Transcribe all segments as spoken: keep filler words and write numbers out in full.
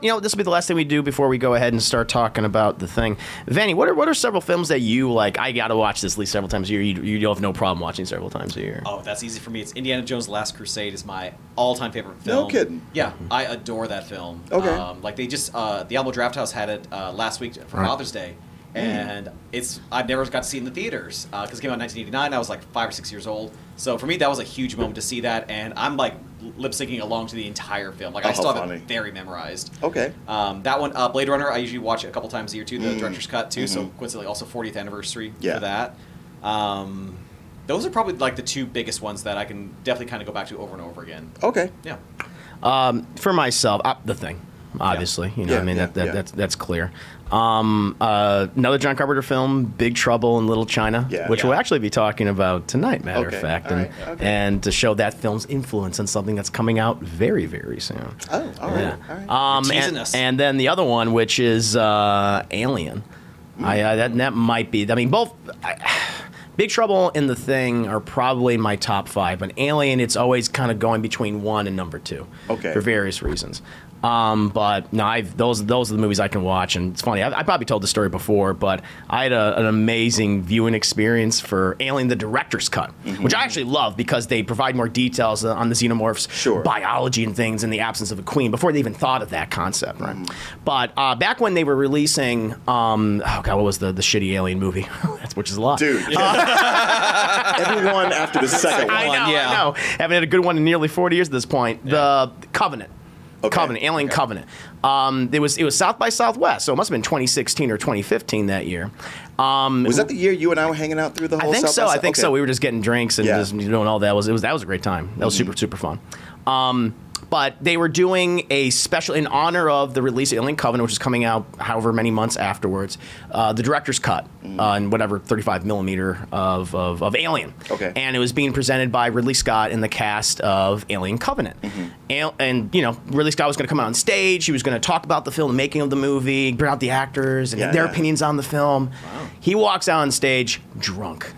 You know, this will be the last thing we do before we go ahead and start talking about The Thing. Vanny, what are what are several films that you, like, I got to watch this at least several times a year? You, you'll have no problem watching several times a year. Oh, that's easy for me. It's Indiana Jones' Last Crusade is my all-time favorite film. No kidding. Yeah, I adore that film. Okay. Um, like, they just, uh, the Alamo Draft House had it uh, last week for right. Father's Day. And it's I've never got to see it in the theaters because uh, it came out in nineteen eighty-nine. I was like five or six years old. So for me, that was a huge moment to see that. And I'm like lip syncing along to the entire film. Like oh, I still have it very memorized. Okay. Um, that one, uh, Blade Runner, I usually watch it a couple times a year too. The mm. director's cut too. Mm-hmm. So coincidentally, also fortieth anniversary yeah. for that. Um, those are probably like the two biggest ones that I can definitely kind of go back to over and over again. Okay. Yeah. Um, for myself, I, The Thing. Obviously, yeah. you know, yeah, I mean, yeah, that, that, yeah. that's that's clear. Um, uh, another John Carpenter film, Big Trouble in Little China, yeah, which yeah. we'll actually be talking about tonight, matter okay. of fact, and, right. okay. and to show that film's influence on something that's coming out very, very soon. Oh, all yeah. right. All right. Um, and, and then the other one, which is uh, Alien. Mm. I, uh, that, that might be, I mean, both... I, Big Trouble and The Thing are probably my top five. And Alien, it's always kind of going between one and number two okay. for various reasons. Um, but no, I've, those those are the movies I can watch. And it's funny, I, I probably told the story before, but I had a, an amazing viewing experience for Alien, the director's cut, mm-hmm. which I actually love because they provide more details on the Xenomorphs' sure. biology and things in the absence of a queen before they even thought of that concept. Right? Mm. But uh, back when they were releasing, um, oh God, what was the, the shitty Alien movie? Which is a lot. Dude. Yeah. Uh, Everyone after the second one. I know, yeah. I know. Haven't had a good one in nearly forty years at this point. Yeah. The Covenant. Okay. Covenant, Alien okay. Covenant. Um, it was it was South by Southwest, so it must have been twenty sixteen or twenty fifteen that year. Um, was that the year you and I were hanging out through the whole? I think South so. I think okay. so. We were just getting drinks and yeah. just doing all that. It was it was that was a great time. That was mm-hmm. super super fun. Um, but they were doing a special in honor of the release of Alien Covenant, which is coming out however many months afterwards. Uh, the director's cut mm. uh, and whatever thirty-five millimeter of, of of Alien. Okay. And it was being presented by Ridley Scott in the cast of Alien Covenant. Mm-hmm. And, and you know, Ridley Scott was going to come out on stage. He was going to talk about the film, the making of the movie, bring out the actors and yeah, their yeah. opinions on the film. Wow. He walks out on stage drunk,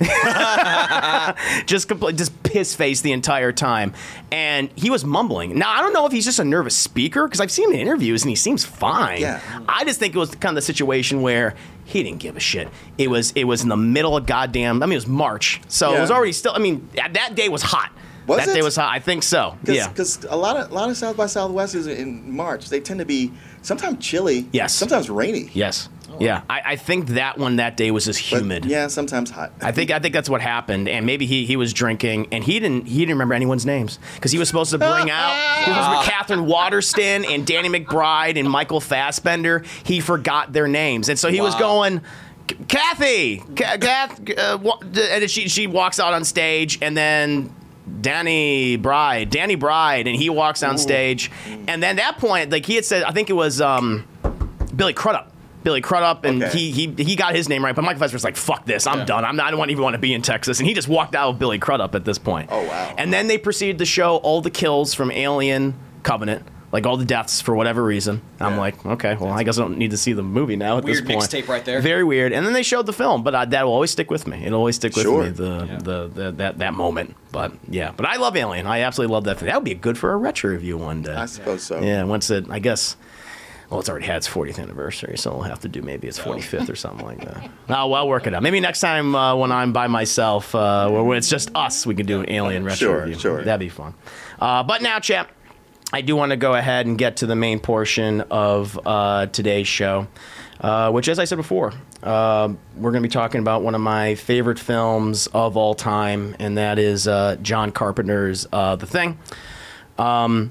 just complete, just piss faced the entire time, and he was mumbling. Now I don't know if he's just a nervous speaker because I've seen him in interviews and he seems fine. Yeah. I just think it was kind of the situation where he didn't give a shit. It was it was in the middle of goddamn. I mean, it was March, so yeah. it was already still. I mean, that day was hot. Was that it? Day was hot. I think so. Cause, yeah, because a lot of a lot of South by Southwest is in March. They tend to be sometimes chilly. Yes. Sometimes rainy. Yes. Oh. Yeah. I, I think that one that day was just humid. But yeah. Sometimes hot. I think I think that's what happened. And maybe he, he was drinking and he didn't he didn't remember anyone's names because he was supposed to bring out he was with Catherine Waterston and Danny McBride and Michael Fassbender. He forgot their names and so he wow. was going. Kathy, Kath, uh, and she she walks out on stage and then. Danny Bride, Danny Bride, and he walks on stage, and then at that point, like he had said, I think it was um, Billy Crudup, Billy Crudup, and okay. he he he got his name right, but Michael Fassbender's like, "Fuck this, I'm yeah. done. I'm not, I don't even want to be in Texas," and he just walked out with Billy Crudup at this point. Oh wow! And then they proceeded to show all the kills from Alien Covenant. Like all the deaths for whatever reason. Yeah. I'm like, okay, well, I guess I don't need to see the movie now at weird this point. Weird mixtape right there. Very weird. And then they showed the film, but I, that will always stick with me. It'll always stick with sure. me, the, yeah. the the that that moment. But yeah, but I love Alien. I absolutely love that thing. That would be good for a retro review one day. I suppose so. Yeah, once it, I guess, well, it's already had its fortieth anniversary, so we'll have to do maybe its forty-fifth or something like that. Oh, well, I'll work it out. Maybe next time uh, when I'm by myself, uh, where it's just us, we could do an Alien retro sure, review. Sure, sure. That'd be fun. Uh, but now, chap. I do want to go ahead and get to the main portion of uh, today's show, uh, which, as I said before, uh, we're going to be talking about one of my favorite films of all time, and that is uh, John Carpenter's uh, The Thing, um,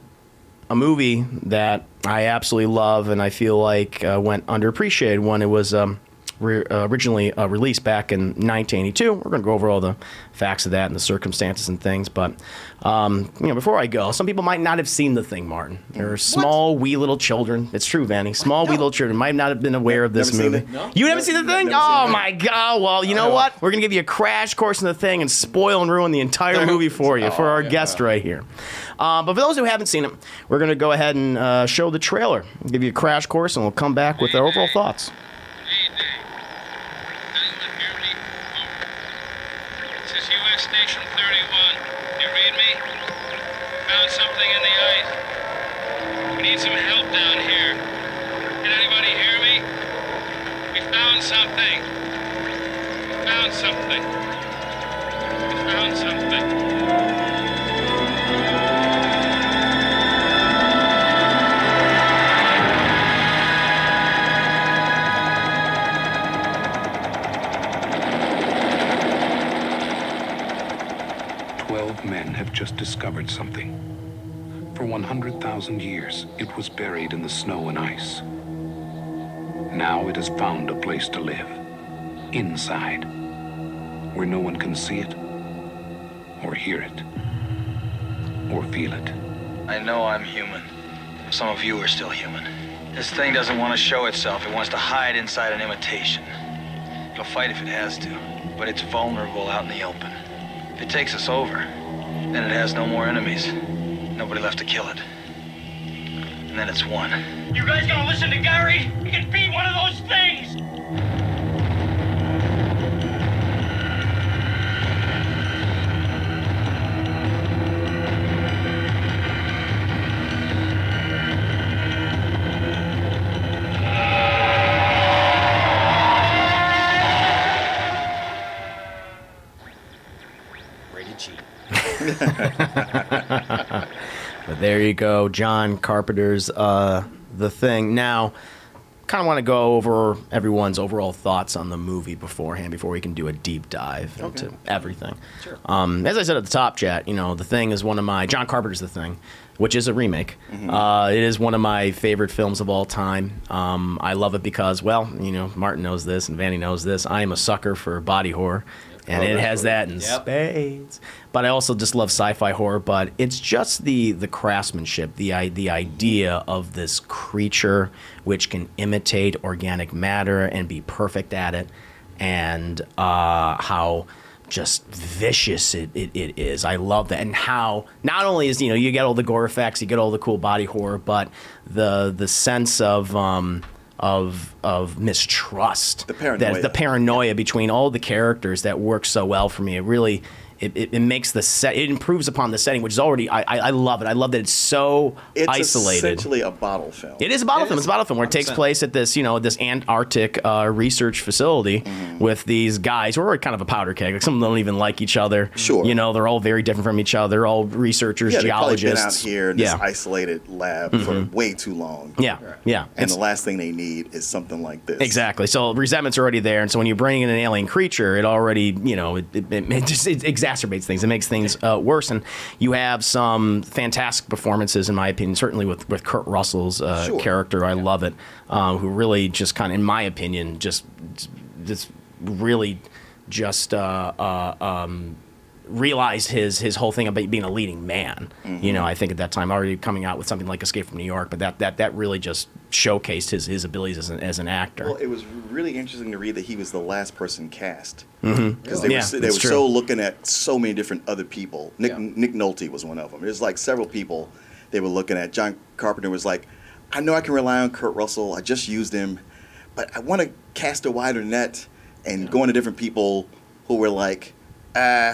a movie that I absolutely love and I feel like uh, went underappreciated when it was um, re- uh, originally uh, released back in nineteen eighty-two. We're going to go over all the facts of that and the circumstances and things. But um, you know, before I go, some people might not have seen The Thing, Martin. They're small, what? wee little children. It's true, Vanny. Small, no. wee little children might not have been aware of this movie. No? You haven't no, seen The Thing? Oh, my God. Well, you know oh. what? We're going to give you a crash course in The Thing and spoil and ruin the entire movie for you, oh, for our yeah. guest right here. Uh, but for those who haven't seen it, we're going to go ahead and uh, show the trailer, we'll give you a crash course, and we'll come back with our overall thoughts. This is U S. Station thirty-one. You read me? Found something in the ice. We need some help down here. Can anybody hear me? We found something. We found something. We found something. Men have just discovered something. For one hundred thousand years, it was buried in the snow and ice. Now it has found a place to live, inside, where no one can see it, or hear it, or feel it. I know I'm human. Some of you are still human. This thing doesn't want to show itself. It wants to hide inside an imitation. It'll fight if it has to, but it's vulnerable out in the open. If it takes us over, then it has no more enemies. Nobody left to kill it. And then it's one. You guys gonna listen to Gary? We can be one of those things! But there you go, John Carpenter's uh, The Thing. Now, kind of want to go over everyone's overall thoughts on the movie beforehand before we can do a deep dive okay. into everything. Sure. Um, as I said at the top, chat, you know, The Thing is one of my John Carpenter's The Thing, which is a remake. Mm-hmm. Uh, it is one of my favorite films of all time. Um, I love it because, well, you know, Martin knows this and Vanny knows this. I am a sucker for body horror. And oh, it has that in yep. spades. But I also just love sci-fi horror. But it's just the the craftsmanship, the the idea of this creature which can imitate organic matter and be perfect at it, and uh, how just vicious it, it, it is. I love that. And how not only is, you know, you get all the gore effects, you get all the cool body horror, but the the sense of um, Of of mistrust, the paranoia, that, the paranoia yeah. between all the characters that works so well for me. It really, it, it, it makes the set. It improves upon the setting, which is already. I I, I love it. I love that it's so it's isolated. It's essentially a bottle film. It is a bottle it film. It's a bottle film where one hundred percent. It takes place at this, you know, this Antarctic uh, research facility mm. with these guys who are kind of a powder keg. Like some of them don't even like each other. Sure, you know, they're all very different from each other. They're all researchers, yeah, geologists. Yeah, they've probably been out here in yeah. this isolated lab mm-hmm. for way too long. Yeah, right. yeah. And it's, the last thing they need. Is something like this. Exactly. So resentment's already there, and so when you bring in an alien creature, it already, you know, it, it, it just it exacerbates things. It makes things uh, worse, and you have some fantastic performances, in my opinion, certainly with, with Kurt Russell's uh, sure. character. I yeah. love it. Uh, who really just kind of, in my opinion, just just really just uh, uh, um, realized his his whole thing about being a leading man. Mm-hmm. You know, I think at that time already coming out with something like Escape from New York, but that that that really just showcased his, his abilities as an, as an actor. Well, it was really interesting to read that he was the last person cast. Because mm-hmm. they yeah, were, they were so looking at so many different other people. Nick, yeah. Nick Nolte was one of them. There's like several people they were looking at. John Carpenter was like, I know I can rely on Kurt Russell. I just used him. But I want to cast a wider net and yeah. go into different people who were like, uh,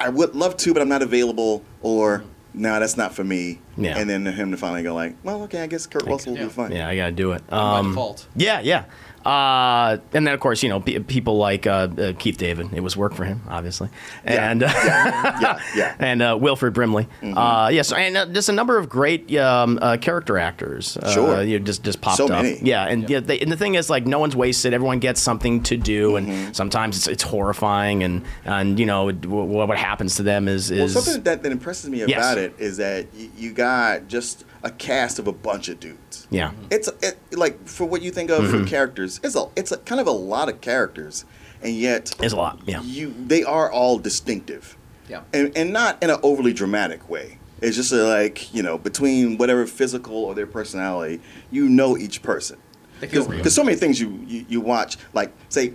I would love to, but I'm not available, or no, nah, that's not for me. Yeah. And then him to finally go like, well, okay, I guess Kurt Russell will yeah. be fine. Yeah, I got to do it. Um, By default. Yeah, yeah. Uh, and then, of course, you know, p- people like uh, uh, Keith David. It was work for him, obviously. And yeah, yeah, yeah, yeah. And uh, Wilford Brimley. Mm-hmm. Uh, yes, and uh, just a number of great um, uh, character actors. Uh, sure. You know, just just popped so up. Many. Yeah, and yep. yeah, they, and the thing is, like, no one's wasted. Everyone gets something to do, mm-hmm. and sometimes it's it's horrifying, and and you know it, w- what happens to them is is well, something that, that impresses me about yes. it is that y- you got just a cast of a bunch of dudes. Yeah, mm-hmm. it's it. like for what you think of mm-hmm. characters, it's a it's a, kind of a lot of characters, and yet it's a lot. Yeah, you they are all distinctive. Yeah, and and not in an overly dramatic way. It's just a, like you know between whatever physical or their personality, you know each person. Because so many things you, you, you watch, like say,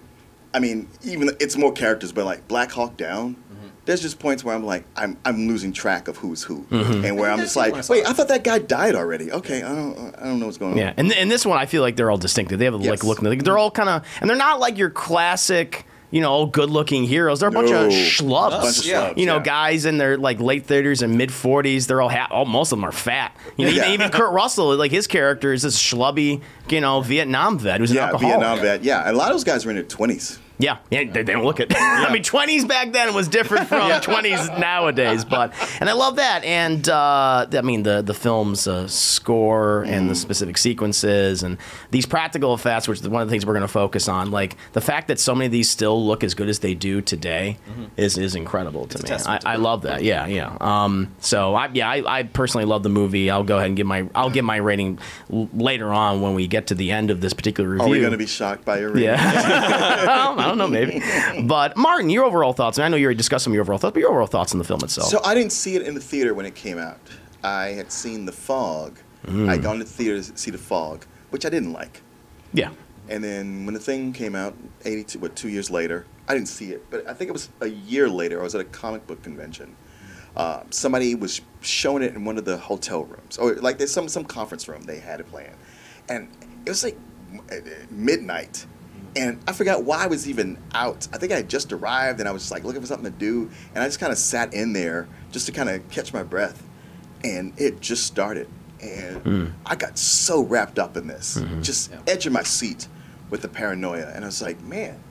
I mean even it's more characters, but like Black Hawk Down. There's just points where I'm like, I'm I'm losing track of who's who, mm-hmm. and where I'm just like, wait, I thought that guy died already. Okay, I don't I don't know what's going on. Yeah, and th- and this one, I feel like they're all distinctive. They have a yes. like look. Like, they're all kind of, and they're not like your classic, you know, good-looking heroes. They're a no. bunch of schlubs. A bunch of yeah. schlubs you know, yeah. guys in their like late thirties and mid forties. They're all ha- oh, most of them are fat. You know, yeah. even, even Kurt Russell, like his character is this schlubby, you know, Vietnam vet who's an yeah, alcoholic. Vietnam vet. Yeah, a lot of those guys were in their twenties. Yeah, yeah, they, they don't look it. Yeah. I mean, twenties back then was different from twenties nowadays, but and I love that. And uh, I mean, the the film's uh, score and mm. the specific sequences and these practical effects, which is one of the things we're going to focus on. Like the fact that so many of these still look as good as they do today mm-hmm. is is incredible to it's me. I, to I love that. Yeah, yeah. Um, so I, yeah, I, I personally love the movie. I'll go ahead and give my I'll give my rating l- later on when we get to the end of this particular review. Are we going to be shocked by your rating? Yeah. I don't know, maybe. But, Martin, your overall thoughts, and I know you already discussed some of your overall thoughts, but your overall thoughts on the film itself. So I didn't see it in the theater when it came out. I had seen The Fog. Mm. I'd gone to the theater to see The Fog, which I didn't like. Yeah. And then when The Thing came out, eighty-two, what, two years later, I didn't see it. But I think it was a year later, I was at a comic book convention. Uh, somebody was showing it in one of the hotel rooms. Or, like, there's some, some conference room they had it playing. And it was, like, midnight. And I forgot why I was even out. I think I had just arrived, and I was just like looking for something to do. And I just kind of sat in there just to kind of catch my breath. And it just started. And mm. I got so wrapped up in this, mm-hmm. just yeah. edging my seat with the paranoia. And I was like, man,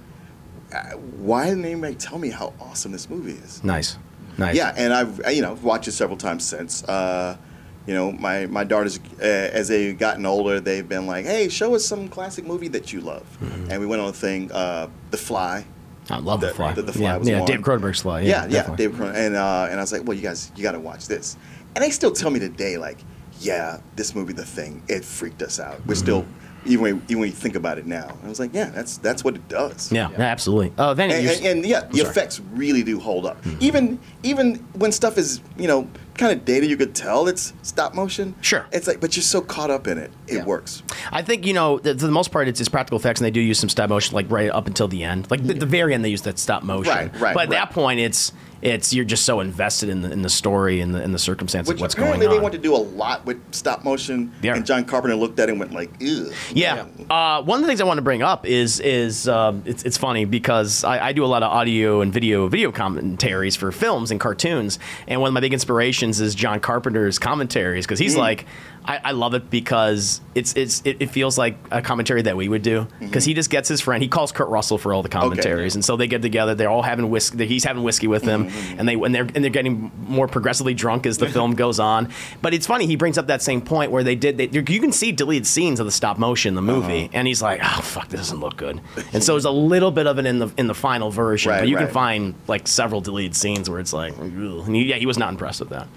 why didn't anybody tell me how awesome this movie is? Nice, nice. Yeah, and I've you know watched it several times since. Uh, You know, my, my daughters, uh, as they've gotten older, they've been like, hey, show us some classic movie that you love. Mm-hmm. And we went on a thing, uh, The Fly. I love The, the Fly. The, the Fly yeah, was yeah, on. David Cronenberg's Fly. Yeah, yeah, yeah David Cronenberg. And, uh, and I was like, well, you guys, you got to watch this. And they still tell me today, like, yeah, this movie, The Thing, it freaked us out. Mm-hmm. We're still... Even when, even when you think about it now, I was like, "Yeah, that's that's what it does." Yeah, yeah. absolutely. Oh, uh, then and, and, and yeah, I'm the sorry. effects really do hold up. Mm-hmm. Even even when stuff is you know kind of dated, you could tell it's stop motion. Sure, it's like, but you're so caught up in it, it yeah. works. I think you know for the most part, it's, it's practical effects, and they do use some stop motion, like right up until the end, like yeah. the, the very end, they use that stop motion. Right, right. But at right. that point, it's. It's you're just so invested in the in the story and the in the circumstance Which of what's going on. Apparently they want to do a lot with stop motion, yeah. and John Carpenter looked at it and went like, ew. Yeah. Uh, one of the things I want to bring up is is um, it's it's funny because I, I do a lot of audio and video video commentaries for films and cartoons, and one of my big inspirations is John Carpenter's commentaries because he's mm. like. I, I love it because it's it's it, it feels like a commentary that we would do because mm-hmm. he just gets his friend. He calls Kurt Russell for all the commentaries, okay. and so they get together. They're all having whiskey. He's having whiskey with them, mm-hmm. and they and they're and they're getting more progressively drunk as the film goes on. But it's funny. He brings up that same point where they did. They, you can see deleted scenes of the stop motion in the movie, uh-huh. and he's like, "Oh fuck, this doesn't look good." And so there's a little bit of it in the in the final version, right, but you right. can find like several deleted scenes where it's like, ugh. And he, "Yeah, he was not impressed with that."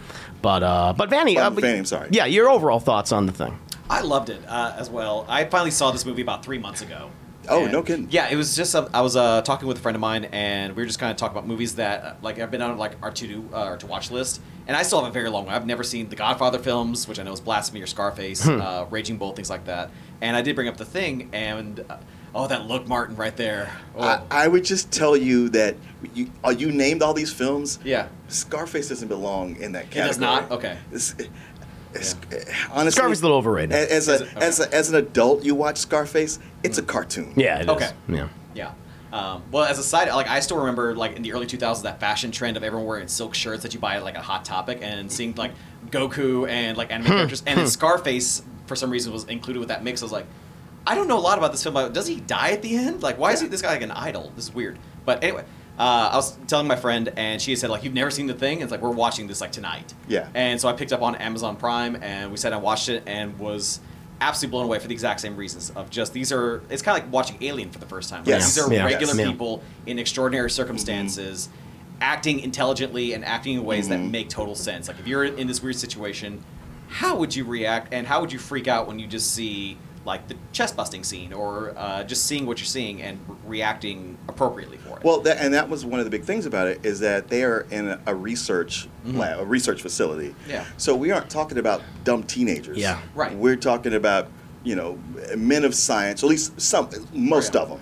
But uh, but Vanny, uh, Vanny, I'm sorry. Yeah, your overall thoughts on The Thing. I loved it uh, as well. I finally saw this movie about three months ago. Oh, no kidding. Yeah, it was just a, I was uh, talking with a friend of mine, and we were just kind of talking about movies that uh, like I've been on like our to do uh, or to watch list, and I still have a very long one. I've never seen the Godfather films, which I know is blasphemy or Scarface, hmm. uh, Raging Bull, things like that. And I did bring up The Thing, and. Uh, Oh, that look, Martin, right there. Oh. I, I would just tell you that you uh, you named all these films. Yeah. Scarface doesn't belong in that category. It does not? Okay. It's, it's, yeah. Honestly, Scarface's a little overrated. As, as, a, okay. as, a, as an adult, you watch Scarface, it's mm. a cartoon. Yeah, it okay. is. Yeah. Yeah. Um, well, as a side, like I still remember, like in the early two thousands, that fashion trend of everyone wearing silk shirts that you buy at like a Hot Topic, and seeing like Goku and like anime characters, and then Scarface for some reason was included with that mix. I was like. I don't know a lot about this film. But does he die at the end? Like, why is he this guy like an idol? This is weird. But anyway, uh, I was telling my friend, and she said, like, you've never seen The Thing? And it's like, we're watching this, like, tonight. Yeah. And so I picked up on Amazon Prime, and we sat and watched it, and was absolutely blown away for the exact same reasons of just these are, it's kind of like watching Alien for the first time. Right? Yes. These are yeah, regular yes. people in extraordinary circumstances mm-hmm. acting intelligently and acting in ways mm-hmm. that make total sense. Like, if you're in this weird situation, how would you react, and how would you freak out when you just see... like the chest busting scene, or uh, just seeing what you're seeing and re- reacting appropriately for it. Well, that, and that was one of the big things about it, is that they are in a, a research mm-hmm. lab, a research facility. Yeah. So we aren't talking about dumb teenagers. Yeah. Right. We're talking about, you know, men of science, or at least some, most yeah. of them.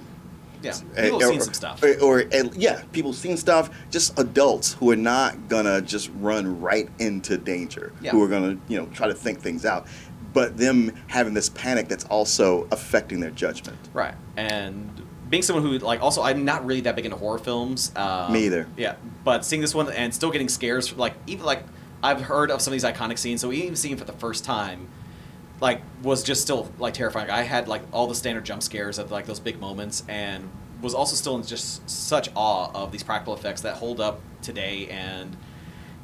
Yeah. People have seen some stuff. Or, or, or yeah, people have seen stuff. Just adults who are not gonna just run right into danger. Yeah. Who are gonna, you know, try to think things out. But them having this panic that's also affecting their judgment. Right. And being someone who, like, also, I'm not really that big into horror films. Um, Me either. Yeah. But seeing this one and still getting scares, like, even, like, I've heard of some of these iconic scenes, so even seeing it for the first time, like, was just still, like, terrifying. I had, like, all the standard jump scares of, like, those big moments, and was also still in just such awe of these practical effects that hold up today. And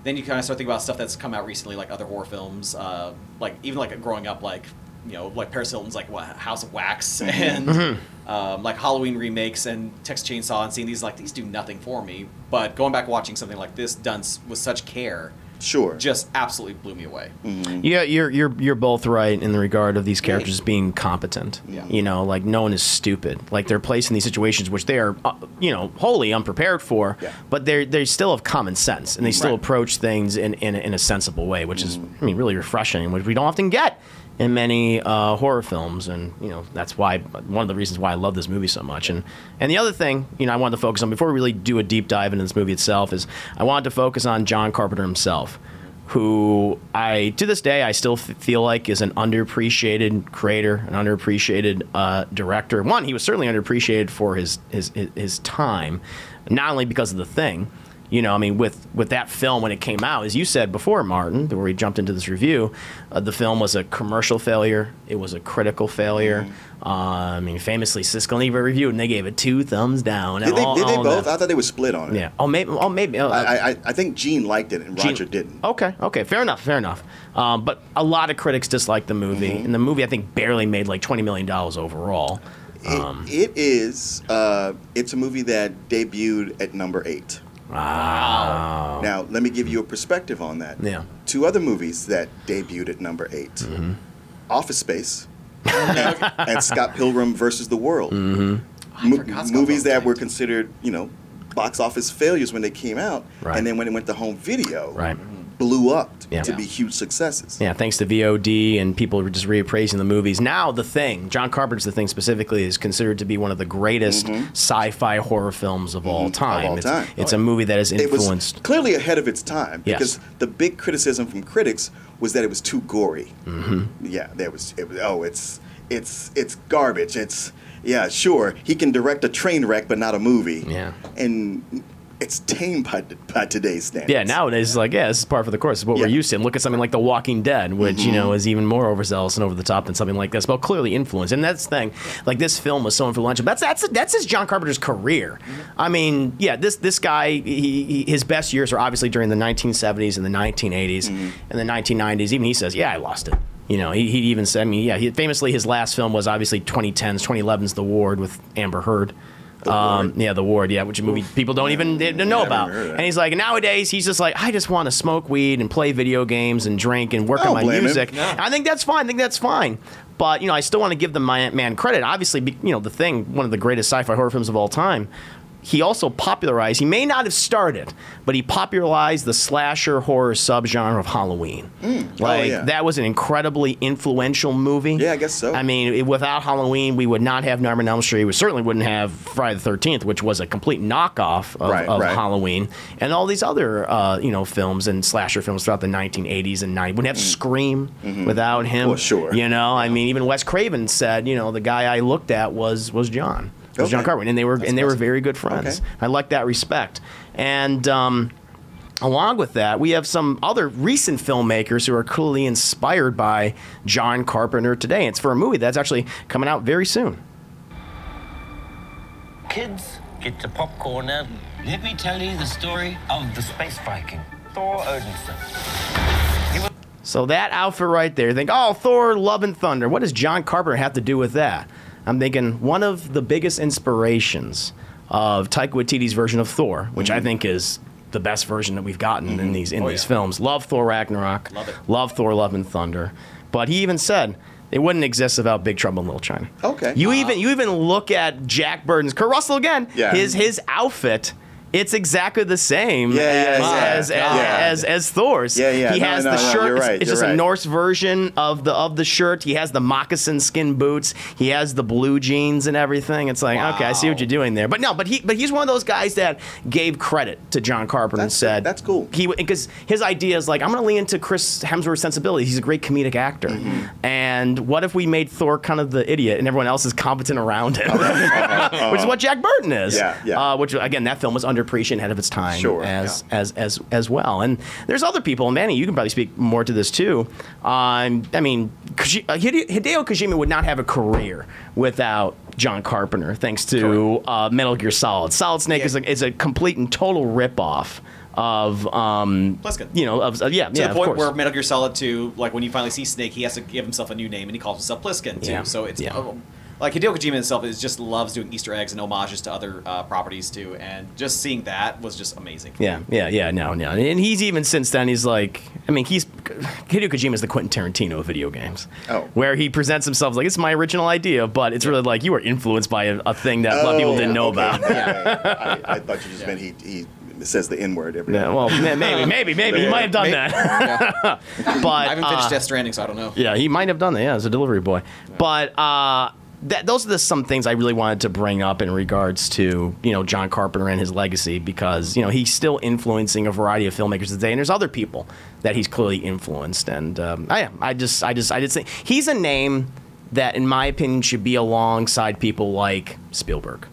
then you kind of start thinking about stuff that's come out recently, like other horror films, uh, like even like growing up, like, you know, like Paris Hilton's like what, House of Wax, and mm-hmm. um, like Halloween remakes and Texas Chainsaw, and seeing these, like, these do nothing for me. But going back, watching something like this done with such care, sure, just absolutely blew me away. Mm-hmm. Yeah, you're you're you're both right in the regard of these characters yeah. being competent. Yeah. You know, like, no one is stupid. Like, they're placed in these situations which they are, uh, you know, wholly unprepared for. Yeah. But they they still have common sense, and they still right. approach things in, in in a sensible way, which is, mm-hmm. I mean, really refreshing, which we don't often get in many uh, horror films. And, you know, that's why, one of the reasons why I love this movie so much. And and the other thing, you know, I wanted to focus on, before we really do a deep dive into this movie itself, is I wanted to focus on John Carpenter himself, who I, to this day, I still f- feel like is an underappreciated creator, an underappreciated uh, director. One, he was certainly underappreciated for his, his, his time, not only because of The Thing. You know, I mean, with, with that film, when it came out, as you said before, Martin, where we jumped into this review, uh, the film was a commercial failure. It was a critical failure. Mm-hmm. Uh, I mean, famously, Siskel and Ebert reviewed, and they gave it two thumbs down. Did they, all, did they both? The, I thought they were split on it. Yeah. Oh, maybe. Oh, maybe. Oh, I, I I think Gene liked it, and Gene, Roger didn't. Okay. Okay. Fair enough. Fair enough. Um, but a lot of critics disliked the movie, mm-hmm. and the movie, I think, barely made like twenty million dollars overall. It, um, it is. Uh, it's a movie that debuted at number eight. Wow. Now, let me give you a perspective on that. Yeah. Two other movies that debuted at number eight. Mm-hmm. Office Space and, and Scott Pilgrim versus the World. Mm-hmm. I Mo- forgot Scott movies that were considered, you know, box office failures when they came out. Right. And then when it went to home video, right. blew up to, yeah. to be huge successes. Yeah, thanks to V O D, and people were just reappraising the movies. Now, The Thing, John Carpenter's The Thing specifically, is considered to be one of the greatest mm-hmm. sci-fi horror films of mm-hmm. all time. Of all time. It's, it's oh, yeah. a movie that has influenced... It was clearly ahead of its time, because yes. the big criticism from critics was that it was too gory. Mm-hmm. Yeah, there was, it was, oh, it's, it's, it's garbage. It's, yeah, sure, he can direct a train wreck, but not a movie. Yeah. And... It's tame by, by today's standards. Yeah, nowadays it's like, yeah, this is par for the course. It's what yeah. we're used to. And look at something like The Walking Dead, which, mm-hmm. you know, is even more overzealous and over the top than something like this. Well, clearly influenced. And that's the thing. Like, this film was so influential. That's that's that's his John Carpenter's career. Mm-hmm. I mean, yeah, this this guy, he, he, his best years are obviously during the nineteen seventies and the nineteen eighties mm-hmm. and the nineteen nineties. Even he says, yeah, I lost it. You know, he, he even said, I mean, yeah, he, famously his last film was obviously twenty ten's, twenty eleven's The Ward with Amber Heard. The um, yeah, The Ward, yeah, which a movie people don't yeah. even they, they know yeah, about. And he's like, nowadays, he's just like, I just want to smoke weed and play video games and drink and work on my music. No. I think that's fine. I think that's fine. But, you know, I still want to give the man credit. Obviously, you know, The Thing, one of the greatest sci-fi horror films of all time. He also popularized, he may not have started, but he popularized the slasher horror subgenre of Halloween. Mm. Like, oh, yeah. that was an incredibly influential movie. Yeah, I guess so. I mean, it, without Halloween, we would not have Nightmare on Elm Street. We certainly wouldn't have Friday the thirteenth, which was a complete knockoff of, right, of right. Halloween. And all these other, uh, you know, films and slasher films throughout the nineteen eighties and nineties. We wouldn't have mm. Scream mm-hmm. without him. Well, sure. You know, I mean, even Wes Craven said, you know, the guy I looked at was was John. Okay. John Carpenter, and they were That's and they awesome. were very good friends. Okay. I like that respect. And um, along with that, we have some other recent filmmakers who are clearly inspired by John Carpenter today. It's for a movie that's actually coming out very soon. Kids, get the popcorn out. Let me tell you the story of the space Viking, Thor Odinson. So that outfit right there, you think, oh, Thor, Love and Thunder. What does John Carpenter have to do with that? I'm thinking one of the biggest inspirations of Taika Waititi's version of Thor, which mm-hmm. I think is the best version that we've gotten mm-hmm. in these in oh, these yeah. films. Love Thor Ragnarok. Love it. Love Thor Love and Thunder. But he even said, It wouldn't exist without Big Trouble in Little China. Okay. You wow. even you even look at Jack Burton's Kurt Russell again. Yeah. His his outfit. It's exactly the same yeah, as, yeah, as, yeah. As, as as Thor's. Yeah, yeah. He has no, no, the shirt. No, you're right, it's you're just right. a Norse version of the of the shirt. He has the moccasin skin boots. He has the blue jeans and everything. It's like, wow. okay, I see what you're doing there. But no, but he but he's one of those guys that gave credit to John Carpenter that's, and said that's cool. He because his idea is like, I'm going to lean into Chris Hemsworth's sensibilities. He's a great comedic actor. Mm-hmm. And what if we made Thor kind of the idiot and everyone else is competent around him, which is what Jack Burton is. Yeah, yeah. Uh, which again, that film was under. Appreciate ahead of its time sure, as, yeah. as as as well. And there's other people, and Manny, you can probably speak more to this too. Um, I mean, Hideo Kojima would not have a career without John Carpenter, thanks to uh, Metal Gear Solid. Solid Snake yeah. is, a, is a complete and total ripoff of um, Pliskin. You know, of, uh, yeah, to yeah, the point of where Metal Gear Solid two, like when you finally see Snake, he has to give himself a new name, and he calls himself Pliskin too. Yeah. So it's yeah. oh, like Hideo Kojima himself is just loves doing Easter eggs and homages to other uh, properties too, and just seeing that was just amazing. Yeah, yeah, yeah. No, no, and he's even since then he's like, I mean, he's Hideo Kojima is the Quentin Tarantino of video games. Oh, where he presents himself like it's my original idea, but it's really like you were influenced by a, a thing that oh, a lot of people yeah, didn't know okay. about. Yeah, I, I thought you just yeah. meant he. he It says the N-word every yeah, day. Well, maybe, maybe, maybe. He might have done maybe. that. Yeah. But I haven't finished uh, Death Stranding, so I don't know. Yeah, he might have done that, yeah, as a delivery boy. Yeah. But uh, that, those are the, some things I really wanted to bring up in regards to, you know, John Carpenter and his legacy because, you know, he's still influencing a variety of filmmakers today, and there's other people that he's clearly influenced. And um, I am. I just, I just, I just think he's a name that, in my opinion, should be alongside people like Spielberg.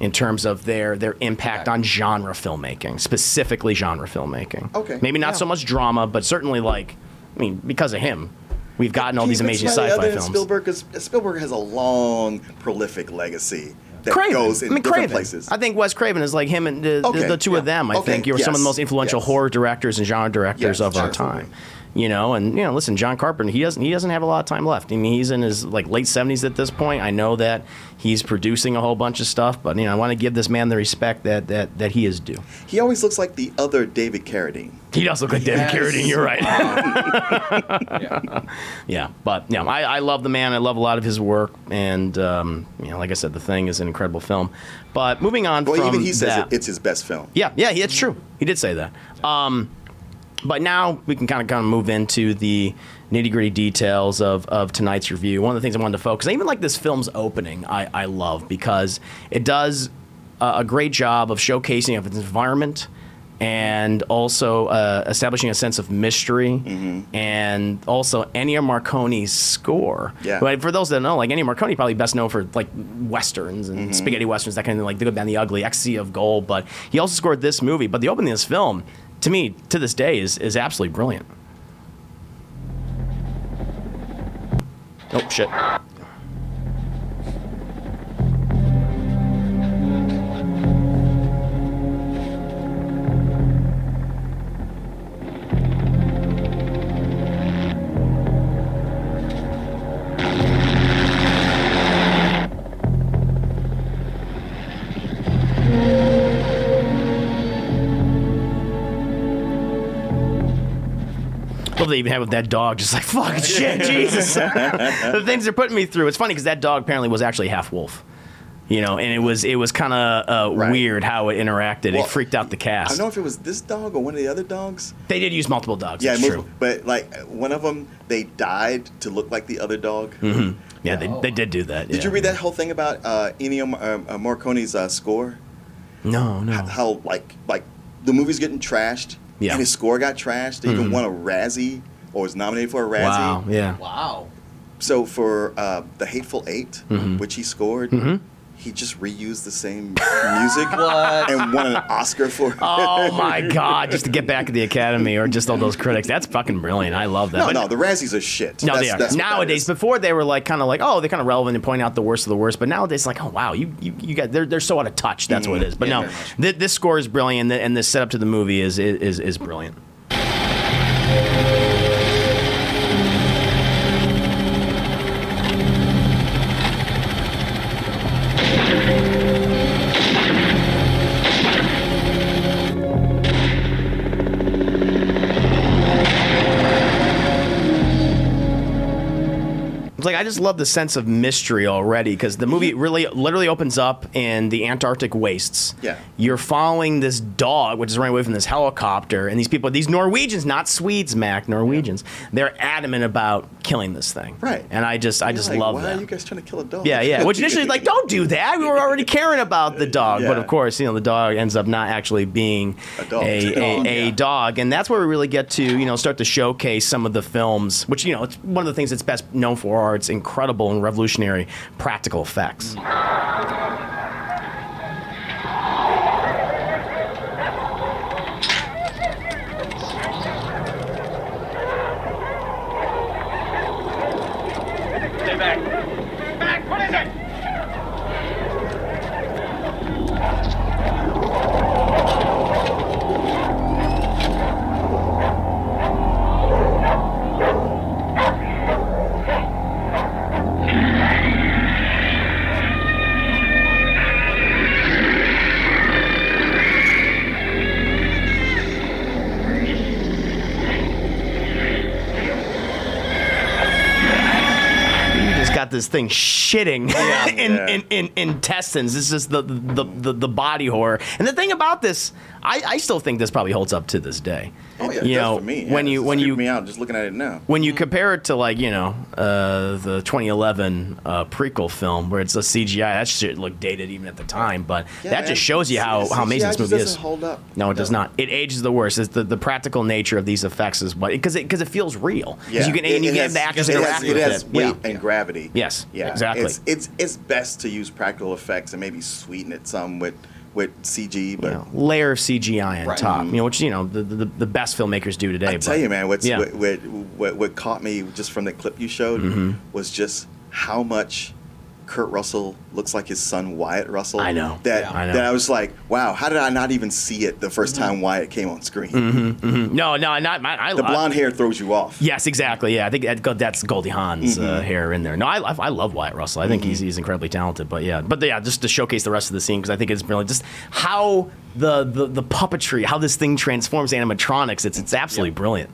In terms of their their impact on genre filmmaking, specifically genre filmmaking. Okay. Maybe not yeah. so much drama, but certainly like, I mean, because of him, we've gotten all these amazing sci-fi other films. Spielberg, is, Spielberg has a long, prolific legacy that Craven. goes in I mean, different Craven. places. I think Wes Craven is like him and the, okay. the, the two yeah. of them. I okay. think you were yes. some of the most influential yes. horror directors and genre directors yes, of sure. our time. You know, and you know, listen, John Carpenter, he doesn't he doesn't have a lot of time left. I mean, he's in his like late seventies at this point. I know that he's producing a whole bunch of stuff, but you know, I want to give this man the respect that that that he is due. He always looks like the other David Carradine. He does look like yes. David Carradine. You're right. yeah. yeah, but yeah, I, I love the man. I love a lot of his work, and um, you know, like I said, The Thing is an incredible film. But moving on, well, from even he says that, it, it's his best film. Yeah, yeah, it's true. He did say that. Um, But now we can kind of kind of move into the nitty-gritty details of, of tonight's review. One of the things I wanted to focus on, even like this film's opening, I, I love because it does a, a great job of showcasing of its environment and also uh, establishing a sense of mystery mm-hmm. and also Ennio Morricone's score. Yeah. But for those that don't know, like Ennio Morricone probably best known for like Westerns and mm-hmm. spaghetti Westerns, that kind of thing, like The Good, Bad, and the Ugly, Ecstasy of Gold. But he also scored this movie. But the opening of this film, to me, to this day, is, is absolutely brilliant. Oh, shit. They even had with that dog, just like fuck shit, Jesus. The things they're putting me through. It's funny because that dog apparently was actually half wolf, you know, and it was it was kind of uh, right. weird how it interacted. Well, it freaked out the cast. I don't know if it was this dog or one of the other dogs. They did use multiple dogs. Yeah, multiple, true. But like one of them, they dyed to look like the other dog. Mm-hmm. Yeah, yeah. They, they did do that. Did yeah. you read that whole thing about uh, Ennio uh, Morricone's uh, score? No, no. How, how like like the movie's getting trashed. Yeah. And his score got trashed. They mm-hmm. even won a Razzie or was nominated for a Razzie. Wow, yeah. Wow. So for uh, The Hateful Eight, mm-hmm. which he scored, mm-hmm. he just reused the same music what? and won an Oscar for it. Oh, my God. Just to get back at the Academy or just all those critics. That's fucking brilliant. I love that. No, but no, the Razzies are shit. No, that's, they are. That's nowadays, before they were like kind of like, oh, they're kind of relevant and point out the worst of the worst. But nowadays, like, oh, wow, you, you, you got they're, they're so out of touch. That's mm-hmm. what it is. But yeah, no, th- this score is brilliant, and this setup to the movie is is is brilliant. just love the sense of mystery already, because the movie really literally opens up in the Antarctic wastes. Yeah. You're following this dog, which is running away from this helicopter, and these people, these Norwegians, not Swedes, Mac, Norwegians, yeah. they're adamant about killing this thing. Right. And I just, I just like, love why that. Why are you guys trying to kill a dog? Yeah, yeah. Which initially, like, don't do that. We were already caring about the dog. Yeah. But of course, you know, the dog ends up not actually being a dog. A, a, dog, a, a yeah. dog. And that's where we really get to, you know, start to showcase some of the films, which, you know, it's one of the things that's best known for are its incredible and revolutionary practical effects. This thing shitting yeah, in, yeah. In, in, in intestines. It's just the the, the the body horror. And the thing about this, I, I still think this probably holds up to this day. Oh yeah, you know, for me. Yeah, when you when you me out just looking at it now. When you compare it to, like, you know, uh, the twenty eleven uh, prequel film where it's a C G I, that shit looked dated even at the time. But yeah, that man, just shows you how, how amazing C G I this movie doesn't is. Hold up. No, it no. does not. It ages the worst. It's the, the practical nature of these effects is what because it because it, it feels real. Yeah. You can it, and you can have the interact with it. It has weight yeah. and gravity. Yes. Yeah. Exactly. It's, it's it's best to use practical effects and maybe sweeten it some with. With C G, but you know, layer of C G I on right. top, you know, which you know the the, the best filmmakers do today. I tell but, you, man, what's, yeah. what, what what what caught me just from the clip you showed mm-hmm. was just how much Kurt Russell looks like his son Wyatt Russell. I know that. Yeah, I know. That I was like, wow, how did I not even see it the first mm-hmm. time Wyatt came on screen? Mm-hmm, mm-hmm. No, no, not my, I. The blonde I, hair throws you off. Yes, exactly. Yeah, I think that, that's Goldie Hawn's mm-hmm. uh, hair in there. No, I, I love Wyatt Russell. I mm-hmm. think he's he's incredibly talented. But yeah, but yeah, just to showcase the rest of the scene because I think it's brilliant. Just how the, the the puppetry, how this thing transforms animatronics. It's it's absolutely yeah. brilliant.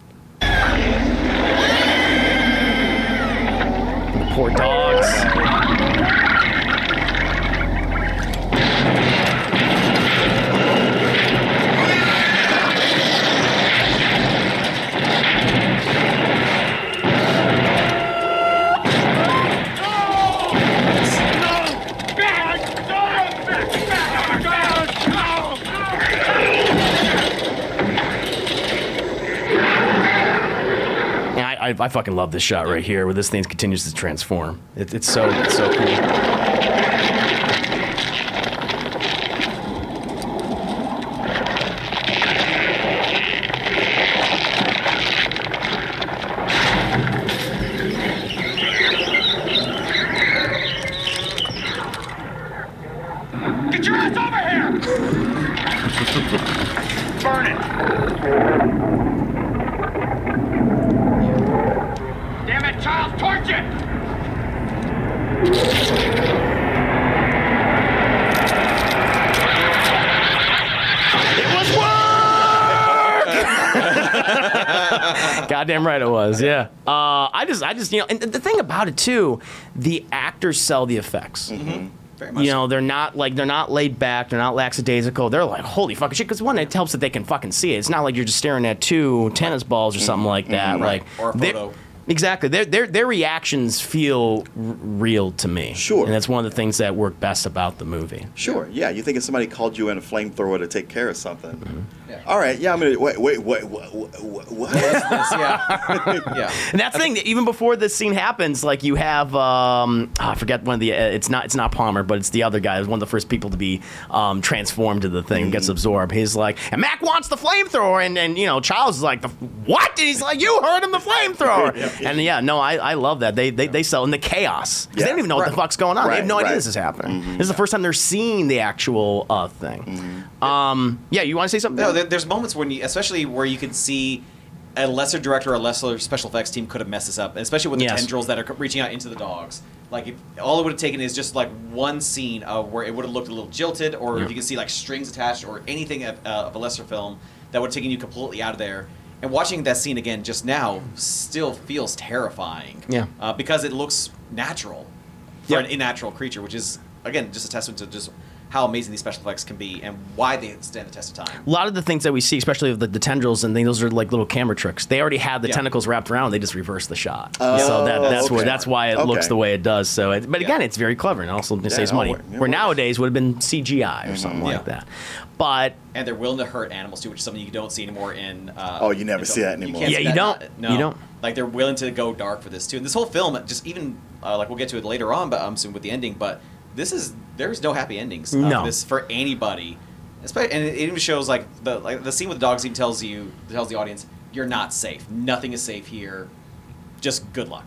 The poor dogs. I, I fucking love this shot right here, where this thing continues to transform. It, it's so it's so cool. Get your ass over here! Burn it! Child torture! It was work! Goddamn right it was, yeah. Uh, I just, I just, you know, and the thing about it too, the actors sell the effects. Mm-hmm. Very much. You know, they're not like they're not laid back. They're not lackadaisical. They're like, holy fucking shit. Because one, it helps that they can fucking see it. It's not like you're just staring at two tennis balls or something mm-hmm. like that. Mm-hmm. Like or a photo. Exactly. Their their their reactions feel r- real to me. Sure. And that's one of the things that work best about the movie. Sure. Yeah. You think if somebody called you in a flamethrower to take care of something. Mm-hmm. Yeah. All right. Yeah. I'm gonna wait. Wait. Wait. What? What? what is this? Yeah. yeah. And that's the thing. That even before this scene happens, like you have, um, oh, I forget one of the. Uh, it's not. It's not Palmer, but it's the other guy. It's one of the first people to be um, transformed to the thing. Mm-hmm. Gets absorbed. He's like, and Mac wants the flamethrower, and and you know, Charles is like, the what? And he's like, you heard him, the flamethrower. yeah. And yeah, no, I, I love that. They they, they sell in the chaos. Because yeah. they don't even know right. what the fuck's going on. Right. They have no right. idea this is happening. Mm-hmm. This is the first time they're seeing the actual uh, thing. Mm-hmm. Um, yeah, you want to say something? No, there, there's moments when you, especially where you can see a lesser director or a lesser special effects team could have messed this up, especially with the yes. tendrils that are reaching out into the dogs. Like, if, all it would have taken is just, like, one scene uh, where it would have looked a little jilted, or yeah. if you could see, like, strings attached or anything of, uh, of a lesser film, that would have taken you completely out of there. And watching that scene again just now still feels terrifying. Yeah. Uh, because it looks natural for yep. an unnatural creature, which is, again, just a testament to just how amazing these special effects can be and why they stand the test of time. A lot of the things that we see, especially with the, the tendrils and things, those are like little camera tricks. They already have the yeah. tentacles wrapped around. They just reverse the shot. Oh, so that, that's okay. where that's why it okay. looks the way it does. So, it, But again, yeah. it's very clever and also yeah, saves money. Where works. Nowadays would have been C G I or something mm-hmm. like yeah. that. But And they're willing to hurt animals, too, which is something you don't see anymore in... Uh, oh, you never see that anymore. You yeah, you that, don't. No. You don't. Like, they're willing to go dark for this, too. And this whole film, just even... Uh, like, we'll get to it later on, but um, soon with the ending, but... This is there's no happy endings. Uh, no, this for anybody, especially, and it even shows like the like the scene with the dogs even tells you tells the audience you're not safe. Nothing is safe here. Just good luck.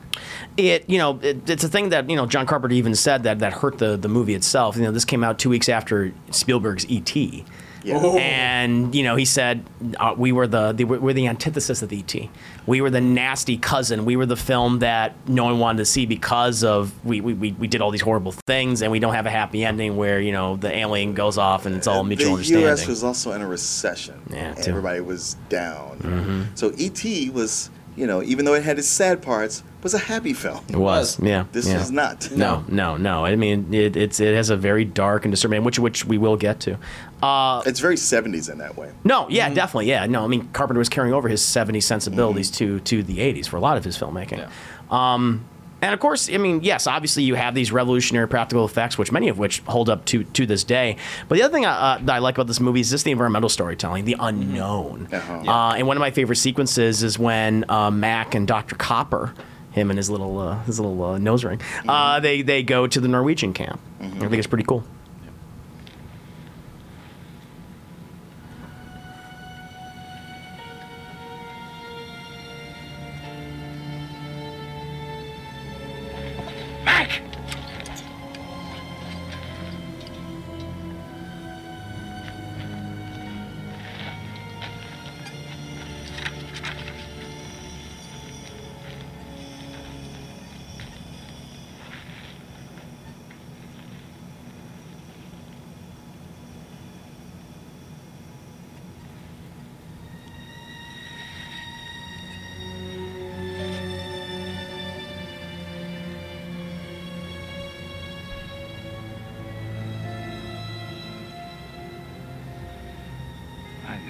It you know it, it's a thing that you know John Carpenter even said that that hurt the the movie itself. You know this came out two weeks after Spielberg's E T. Yeah. And you know he said uh, we were the, the we're the antithesis of E T. We were the nasty cousin. We were the film that no one wanted to see because of we we, we did all these horrible things and we don't have a happy ending where you know the alien goes off and it's all mutual understanding. The U S was also in a recession. Yeah, and everybody was down. Mm-hmm. So E T was you know even though it had its sad parts. Was a happy film. It was, yeah. This yeah. was not. No, no, no. I mean, it, it's it has a very dark and disturbing, which which we will get to. Uh, it's very seventies in that way. No, yeah, mm-hmm. definitely, yeah. No, I mean, Carpenter was carrying over his seventies sensibilities mm-hmm. to to the eighties for a lot of his filmmaking. Yeah. Um, and of course, I mean, yes, obviously you have these revolutionary practical effects, which many of which hold up to to this day. But the other thing I, uh, that I like about this movie is just the environmental storytelling, the unknown. Uh-huh. Yeah. Uh, and one of my favorite sequences is when uh, Mac and Doctor Copper. Him and his little uh, his little uh, nose ring. Mm-hmm. Uh, they they go to the Norwegian camp. Mm-hmm. I think it's pretty cool. Yep. Mac!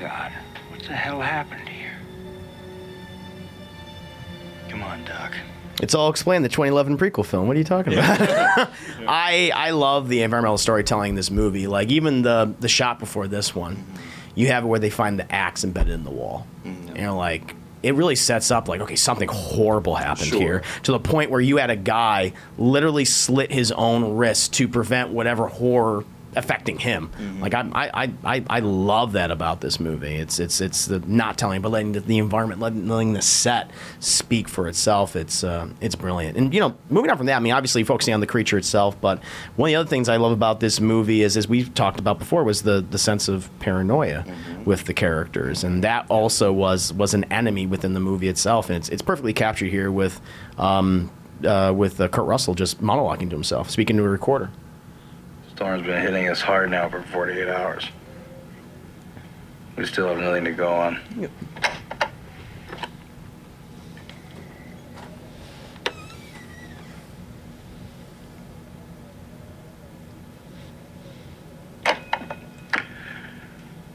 God, what the hell happened here? Come on, Doc. It's all explained, the twenty eleven prequel film. What are you talking about? Yeah. I I love the environmental storytelling in this movie. Like, even the, the shot before this one, mm-hmm. you have it where they find the axe embedded in the wall. Mm-hmm. You know, like... It really sets up like, okay, something horrible happened sure. here to the point where you had a guy literally slit his own wrist to prevent whatever horror affecting him. Mm-hmm. Like I'm, I, I, I love that about this movie. It's it's it's the not telling, but letting the, the environment, letting, letting the set speak for itself. It's uh, it's brilliant. And you know, moving on from that, I mean, obviously focusing on the creature itself, but one of the other things I love about this movie is, as we've talked about before, was the the sense of paranoia mm-hmm. with the characters, and that also was was an enemy within the movie itself, and it's it's perfectly captured here with um uh, with uh, Kurt Russell just monologuing to himself, speaking to a recorder. Storm's been hitting us hard now for forty-eight hours. We still have nothing to go on. Yep.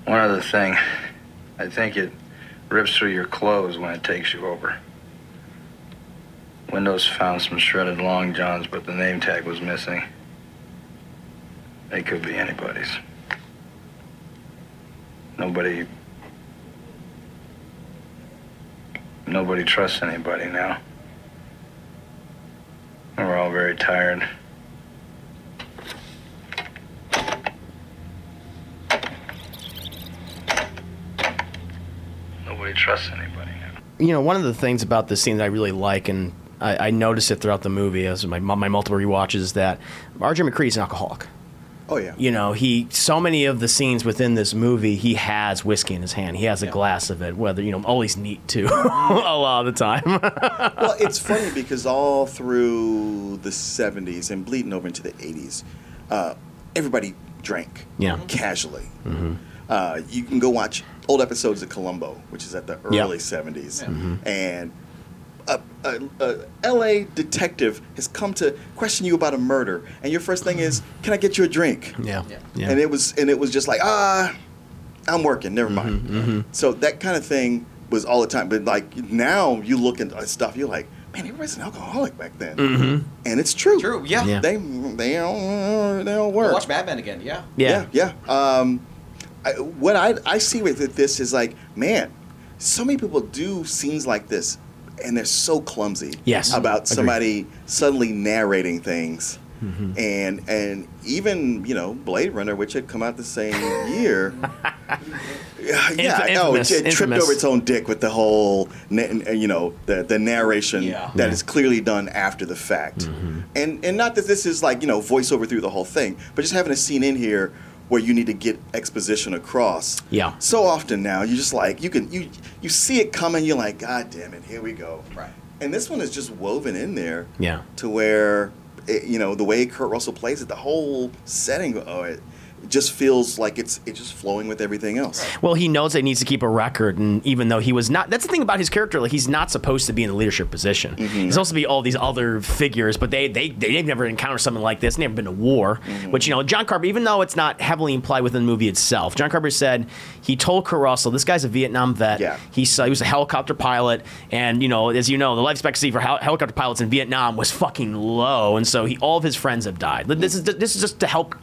One other thing, I think it rips through your clothes when it takes you over. Windows found some shredded long johns, but the name tag was missing. They could be anybody's. Nobody... Nobody trusts anybody now. And we're all very tired. Nobody trusts anybody now. You know, one of the things about this scene that I really like, and I, I noticed it throughout the movie, as my, my multiple rewatches, is that R J McCree's an alcoholic. Oh, yeah. You know, he so many of the scenes within this movie, he has whiskey in his hand. He has a yeah. glass of it, whether, you know, always neat, too, a lot of the time. Well, it's funny because all through the seventies and bleeding over into the eighties, uh, everybody drank yeah. casually. Mm-hmm. Uh, you can go watch old episodes of Columbo, which is at the early yep. seventies. Yeah. Mm-hmm. And a, a, a L A detective has come to question you about a murder, and your first thing is, can I get you a drink? Yeah. yeah. yeah. And it was and it was just like, ah, I'm working, never mind. Mm-hmm, mm-hmm. So that kind of thing was all the time. But like now you look at stuff, you're like, man, everybody's an alcoholic back then. Mm-hmm. And it's true. True, yeah. yeah. They they don't, they don't work. We'll watch Batman again, yeah. Yeah, yeah. yeah. Um, I, what I, I see with this is like, man, so many people do scenes like this, and they're so clumsy yes. about somebody Agreed. suddenly narrating things. Mm-hmm. And and even, you know, Blade Runner, which had come out the same year, yeah, Inf- no, it, it tripped over its own dick with the whole, you know, the the narration yeah. that yeah. is clearly done after the fact. Mm-hmm. And and not that this is like, you know, voiceover through the whole thing, but just having a scene in here where you need to get exposition across. Yeah. So often now, you're just like, you can you you see it coming, you're like, God damn it, here we go. Right. And this one is just woven in there. Yeah. To where. It, you know, the way Kurt Russell plays it, the whole setting of oh, it just feels like it's it's just flowing with everything else. Well, he knows that he needs to keep a record, and even though he was not, that's the thing about his character, like he's not supposed to be in the leadership position. Mm-hmm. He's supposed to be all these other figures, but they, they, they've never encountered something like this, never been to war, mm-hmm. which, you know, John Carpenter, even though it's not heavily implied within the movie itself, John Carpenter said, he told Kurt Russell, this guy's a Vietnam vet, yeah. he, saw, he was a helicopter pilot, and, you know, as you know, the life expectancy for hel- helicopter pilots in Vietnam was fucking low, and so he, all of his friends have died. This is, this is just to help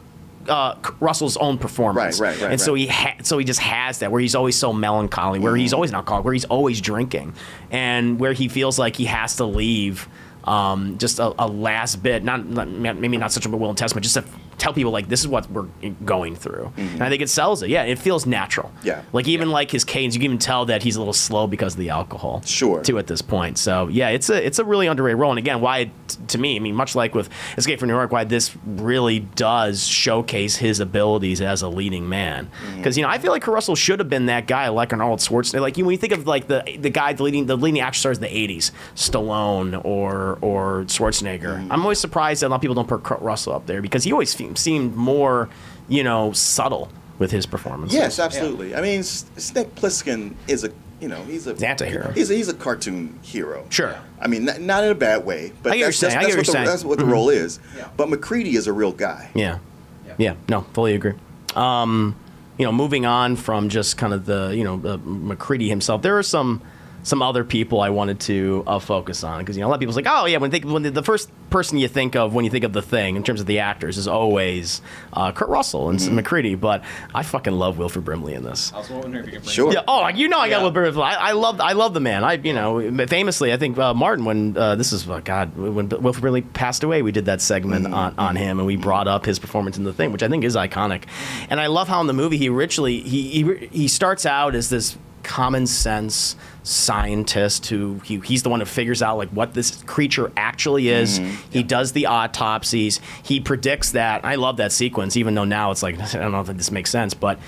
Uh, Russell's own performance, right, right, right, and so right. he ha- so he just has that where he's always so melancholy, where he's always an alcoholic, where he's always drinking, and where he feels like he has to leave um, just a, a last bit, not, not maybe not such a will and testament, just to tell people like this is what we're going through, mm-hmm. and I think it sells it. Yeah, it feels natural. Yeah, like even yeah. like his cadence, you can even tell that he's a little slow because of the alcohol. Sure. Too at this point, so yeah, it's a it's a really underrated role, and again, why t- to me, I mean, much like with Escape from New York, why this really does showcase his abilities as a leading man, because mm-hmm. you know I feel like Russell should have been that guy, like an Arnold Schwarzenegger, like you when you think of like the the guy the leading the leading action stars in the eighties, Stallone or or Schwarzenegger. Mm-hmm. I'm always surprised that a lot of people don't put Kurt Russell up there because he always seemed more, you know, subtle with his performance. Yes, absolutely. Yeah. I mean, Snake Pliskin is a, you know, he's a anti-hero. He's a, he's a cartoon hero. Sure. I mean, not, not in a bad way, but that's, that's, that's, what the, that's what the mm-hmm. role is. Yeah. But McCready is a real guy. Yeah. Yeah. yeah. No, fully agree. Um, you know, moving on from just kind of the, you know, uh, McCready himself, there are some. Some other people I wanted to uh, focus on because you know a lot of people's like, oh yeah, when think when the, the first person you think of when you think of The Thing in terms of the actors is always uh, Kurt Russell and mm-hmm. McCready, but I fucking love Wilford Brimley in this. I was wondering if you could bring sure. Yeah, oh, you know I yeah. got Wilford Brimley. I, I love I love the man. I you know famously I think uh, Martin when uh, this is uh, God when Wilford Brimley passed away, we did that segment mm-hmm. on, on him and we brought up his performance in The Thing, which I think is iconic, and I love how in the movie he originally he he, he starts out as this common sense scientist who he, he's the one who figures out like what this creature actually is. Mm-hmm. He yeah. does the autopsies. He predicts that. I love that sequence, even though now it's like, I don't know if this makes sense, but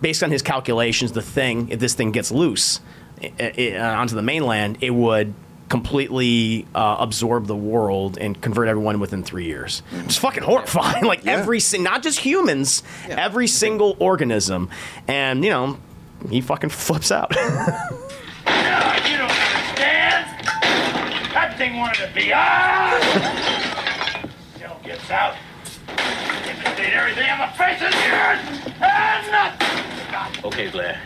based on his calculations, the thing, if this thing gets loose it, it, onto the mainland, it would completely uh, absorb the world and convert everyone within three years. It's fucking horrifying. Like yeah. every, not just humans, yeah. every single organism. And, you know, he fucking flips out. No, you don't understand. That thing wanted to be ours. Shell gets out. Infiltrate everything on the face of the earth. And nothing. Okay, Blair.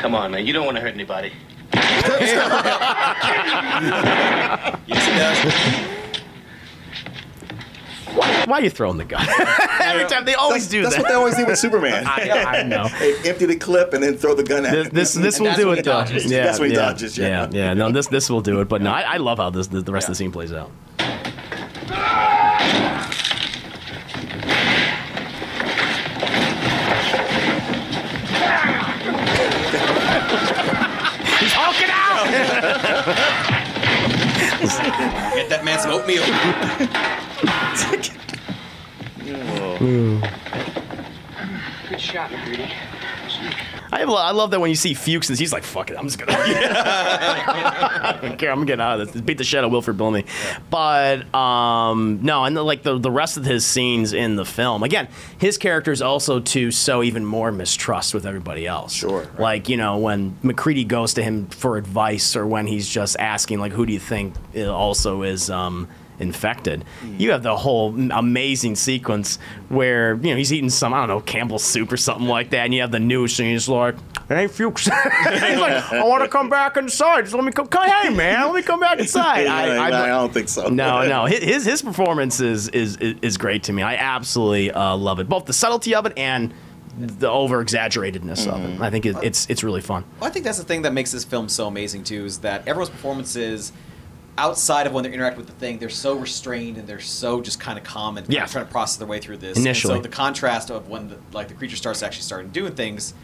Come on, man. You don't want to hurt anybody. Yes, Why, why are you throwing the gun? Every time they always that's, do that's that. That's what they always do with Superman. I, I know. They empty the clip and then throw the gun at this, him. This this and will do it. Dodges. Yeah, that's what he yeah, dodges. Yeah. yeah, yeah. No, this this will do it. But no, I, I love how this the, the rest yeah. of the scene plays out. He's hulking out. Get that man some oatmeal. Good shot, McCready. I, I love that when you see Fuchs, and he's like, fuck it, I'm just gonna. I don't care. I'm getting out of this. Beat the shit out of Wilford Brimley. Yeah. But um, no, and the, like the, the rest of his scenes in the film. Again, his character is also to sow even more mistrust with everybody else. Sure. Right. Like, you know, when McCready goes to him for advice, or when he's just asking, like, who do you think also is um, infected? Mm. You have the whole amazing sequence where, you know, he's eating some, I don't know, Campbell's soup or something like that, and you have the news, and he's like, hey, Fuchs. He's like, I want to come back inside. Just let me come. Hey, man, let me come back inside. I, I, I, I don't think so. No, no. His his performance is is is great to me. I absolutely uh, love it. Both the subtlety of it and the over-exaggeratedness mm-hmm. of it. I think it, it's it's really fun. Well, I think that's the thing that makes this film so amazing, too, is that everyone's performances, outside of when they're interacting with the thing, they're so restrained and they're so just kind of calm and yeah. trying to process their way through this. Initially. And so the contrast of when the, like the creature starts actually starting doing things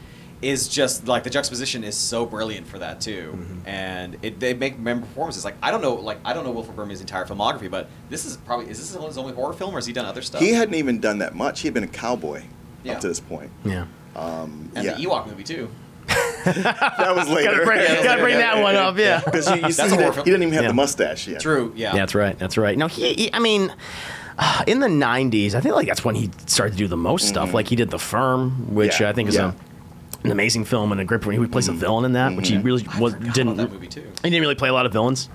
is just like the juxtaposition is so brilliant for that too, mm-hmm. and it, they make memorable performances. Like I don't know, like I don't know Wilford Brimley's entire filmography, but this is probably is this his only horror film, or has he done other stuff? He hadn't even done that much. He had been a cowboy yeah. up to this point. Yeah, um, and yeah. the Ewok movie too. That was later. Gotta bring, yeah, gotta later. bring yeah, that yeah, one yeah. up, yeah. Because you, you see, he didn't, he didn't even have yeah. the mustache yet. True. Yeah. That's right. That's right. No, he, he I mean. In the nineties, I think like that's when he started to do the most mm-hmm. stuff. Like he did The Firm, which yeah. I think is yeah. a. an amazing film and a great point. He plays a villain in that, mm-hmm. which he really was, didn't. That movie too. He didn't really play a lot of villains.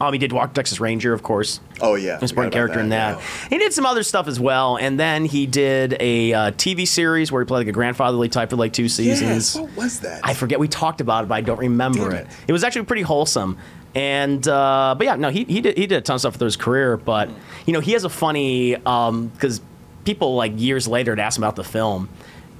Um, he did Walk Texas Ranger, of course. Oh yeah, he's important character that. in that. Yeah. He did some other stuff as well, and then he did a uh, T V series where he played like a grandfatherly type for like two seasons. Yes, what was that? I forget. We talked about it, but I don't remember it. it. It was actually pretty wholesome. And uh, but yeah, no, he he did he did a ton of stuff for his career. But you know, he has a funny um because people like years later had asked him about the film.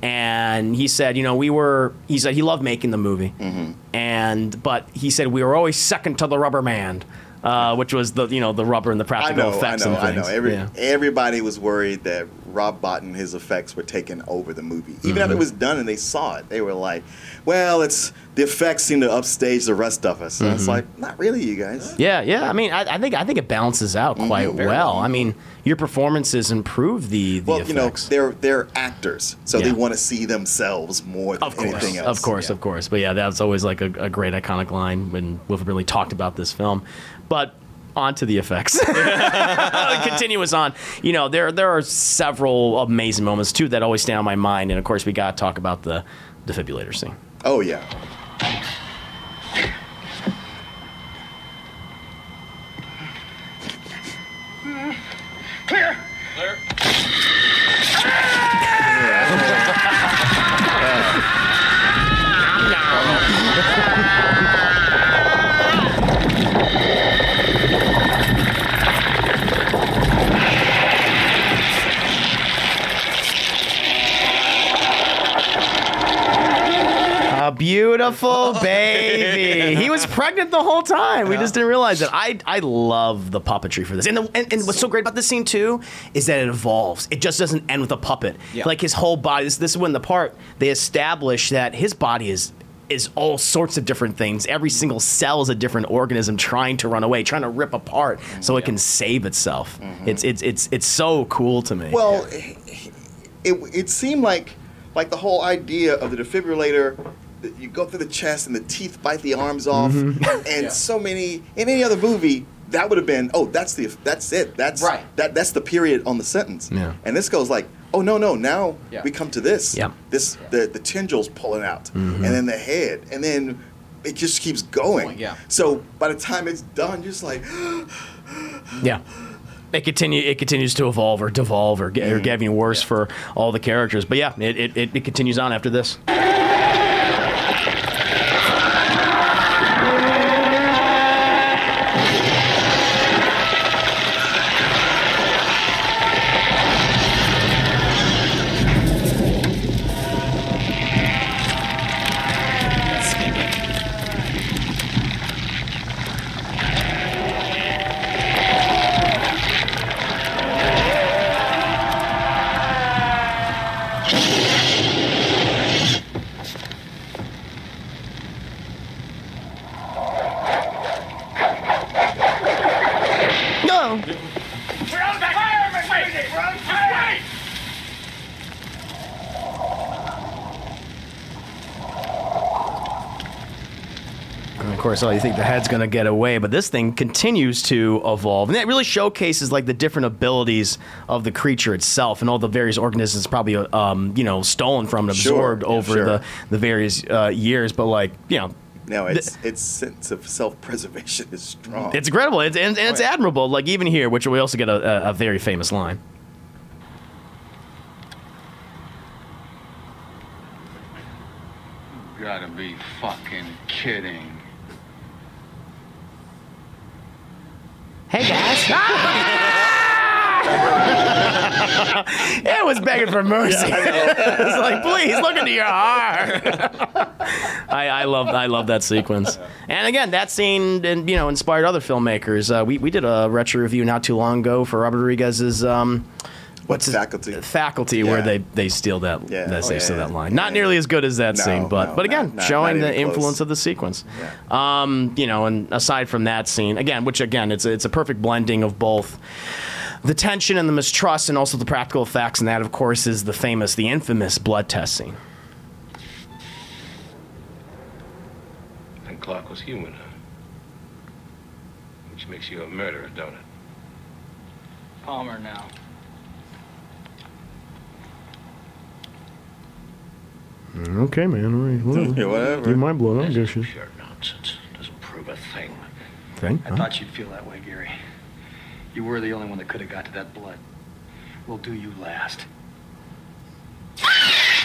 And he said, you know, we were, he said he loved making the movie. Mm-hmm. And, but he said, we were always second to the rubber man, uh, which was the, you know, the rubber and the practical I know, effects I know, and things. I know. Every, yeah. Everybody was worried that Rob Bottin and his effects were taking over the movie. Even mm-hmm. after it was done and they saw it, they were like, well, it's, the effects seem to upstage the rest of us. And mm-hmm. it's like, not really, you guys. Yeah, yeah. I mean, I, I think I think it balances out quite mm-hmm. well. I mean, your performances improve the, the well, effects. Well, you know, they're they're actors, so yeah. they want to see themselves more than of anything else. Of course, yeah. of course. But yeah, that's always like a, a great iconic line when Wilford Brimley talked about this film. But on to the effects. Continuous on. You know, there there are several amazing moments, too, that always stay on my mind. And, of course, we got to talk about the defibrillator scene. Oh, yeah. Clear. Clear. A beautiful baby. He was pregnant the whole time. We yeah. just didn't realize it. I I love the puppetry for this. And, the, and and what's so great about this scene too is that it evolves. It just doesn't end with a puppet. Yeah. Like his whole body. This, this is when the part they establish that his body is is all sorts of different things. Every single cell is a different organism trying to run away, trying to rip apart, so yeah. it can save itself. Mm-hmm. It's it's it's it's so cool to me. Well, yeah. it it seemed like like the whole idea of the defibrillator. You go through the chest and the teeth bite the arms off, mm-hmm. and yeah. so many in any other movie that would have been oh that's the that's it that's right. that that's the period on the sentence. Yeah. And this goes like oh no no now yeah. we come to this yeah. this yeah. the the tendrils pulling out mm-hmm. and then the head and then it just keeps going. Oh, yeah. So by the time it's done, you're just like yeah. It continue. It continues to evolve or devolve or get, mm. or getting worse yeah. for all the characters. But yeah, it it, it, it continues on after this. Of course, oh, you think the head's going to get away, but this thing continues to evolve. And that really showcases like the different abilities of the creature itself and all the various organisms probably, um, you know, stolen from and absorbed sure. over yeah, sure. the, the various uh, years. But like, you know. No, its th- its sense of self-preservation is strong. It's incredible. It's, and, and it's admirable. Like even here, which we also get a, a very famous line. You gotta be fucking kidding. Hey guys. It was begging for mercy. Yeah, it's like, please look into your heart. I, I love I love that sequence. And again, that scene and you know inspired other filmmakers. Uh, we we did a retro review not too long ago for Robert Rodriguez's um What's his, faculty? Faculty, yeah. where they, they steal that yeah. that, oh, yeah, steal yeah. that line. Not yeah. nearly as good as that no, scene, but no, but again, not, showing not the close. influence of the sequence. Yeah. Um, you know, and aside from that scene, again, which again, it's it's a perfect blending of both the tension and the mistrust, and also the practical effects. And that, of course, is the famous, the infamous blood test scene. And Clark was human, huh? Which makes you a murderer, don't it? Palmer now. Okay, man. All right. Well, yeah, whatever. You mind blown? I don't give a shit. Pure nonsense. Doesn't prove a thing. Thing? I huh? thought you'd feel that way, Gary. You were the only one that could have got to that blood. We'll do you last.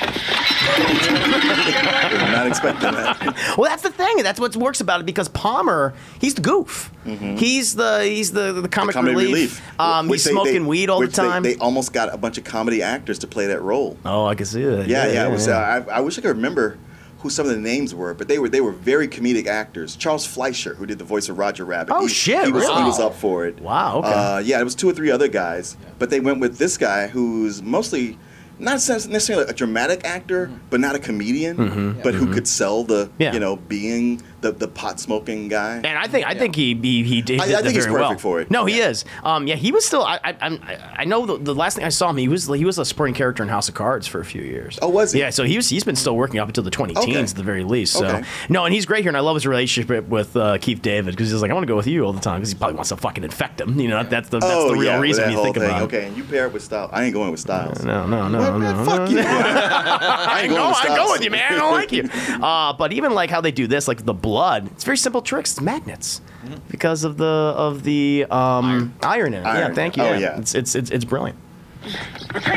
I'm not expecting that. Well, that's the thing. That's what works about it, because Palmer, he's the goof. Mm-hmm. He's the he's the, the comic the comedy relief. relief. Um, he's they, smoking they, weed all the time. They, they almost got a bunch of comedy actors to play that role. Oh, I can see that. Yeah, yeah. yeah, yeah, was, yeah. Uh, I, I wish I could remember who some of the names were, but they were they were very comedic actors. Charles Fleischer, who did the voice of Roger Rabbit. Oh, he, shit, he was, really? He was up for it. Wow, okay. Uh, yeah, there was two or three other guys, but they went with this guy who's mostly... not necessarily a dramatic actor, but not a comedian, mm-hmm. but mm-hmm. who could sell the, yeah. you know, being the, the pot smoking guy. And I think I yeah. think he he, he did I, I think he's perfect well. for it. No, yeah. he is. Um, yeah, he was still. I I I know the, the last thing I saw him, he was he was a supporting character in House of Cards for a few years. Oh, was he? Yeah, so he was he's been still working up until the twenty teens okay. at the very least. So okay. no, and he's great here, and I love his relationship with uh, Keith David, because he's like, I want to go with you all the time, because he probably wants to fucking infect him. You know, that's the that's oh, the real yeah, reason you think thing. about. Okay, and you pair it with Styles. I ain't going with Styles. No, no, no. What? No, man, no, fuck no, you. No. I ain't going I go with you, man. I don't like you. Uh, but even like how they do this, like the blood, it's very simple tricks. It's magnets mm-hmm. because of the of the um, iron. iron in it. Iron. Yeah, thank you. Oh, yeah. yeah. It's, it's it's it's brilliant. What is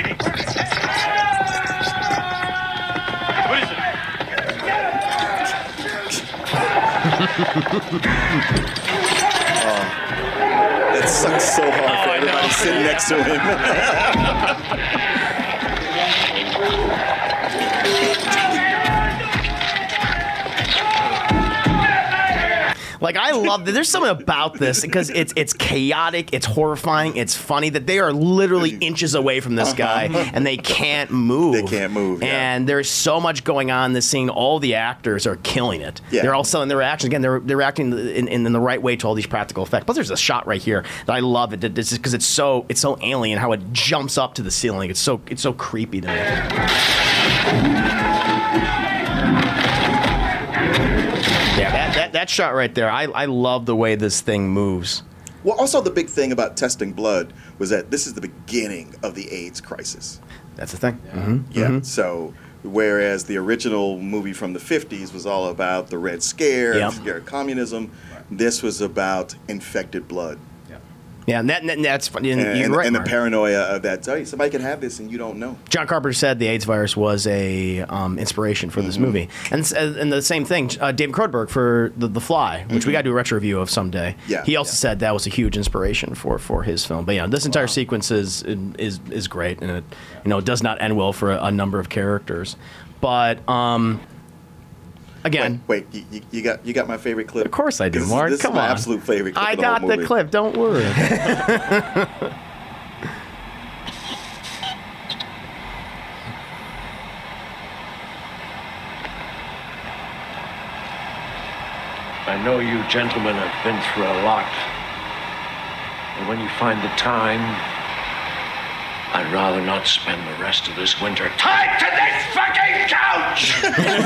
it? uh, that sucks so hard oh, for everybody sitting next to him. Like, I love that. There's something about this because it's it's chaotic, it's horrifying, it's funny that they are literally inches away from this guy and they can't move. They can't move. And yeah. there's so much going on in this scene. All the actors are killing it. Yeah. They're all selling their actions. Again, they're they're acting in, in, in the right way to all these practical effects. Plus, there's a shot right here that I love it. It's just because it's so it's so alien how it jumps up to the ceiling. It's so it's so creepy to me. Yeah, that, that that shot right there, I, I love the way this thing moves. Well, also the big thing about testing blood was that this is the beginning of the AIDS crisis. That's the thing. Yeah. Mm-hmm. yeah. Mm-hmm. So whereas the original movie from the fifties was all about the Red Scare, yeah. scare of communism, right. this was about infected blood. Yeah, and, that, and that's funny. And, and, right, and the paranoia of that. Oh, somebody could have this and you don't know. John Carpenter said the AIDS virus was a um, inspiration for mm-hmm. this movie. And and the same thing, uh, David Cronenberg for The, the Fly, which mm-hmm. we got to do a retro review of someday. Yeah, he also yeah. said that was a huge inspiration for, for his film. But yeah, this entire wow. sequence is, is is great, and it yeah. you know it does not end well for a, a number of characters. But um, again, wait, wait you, you got you got my favorite clip. Of course I do, this, Mark. This Come is my on. absolute favorite clip. I of the got whole movie. the clip. Don't worry. I know you gentlemen have been through a lot, and when you find the time, I'd rather not spend the rest of this winter tied to this fucking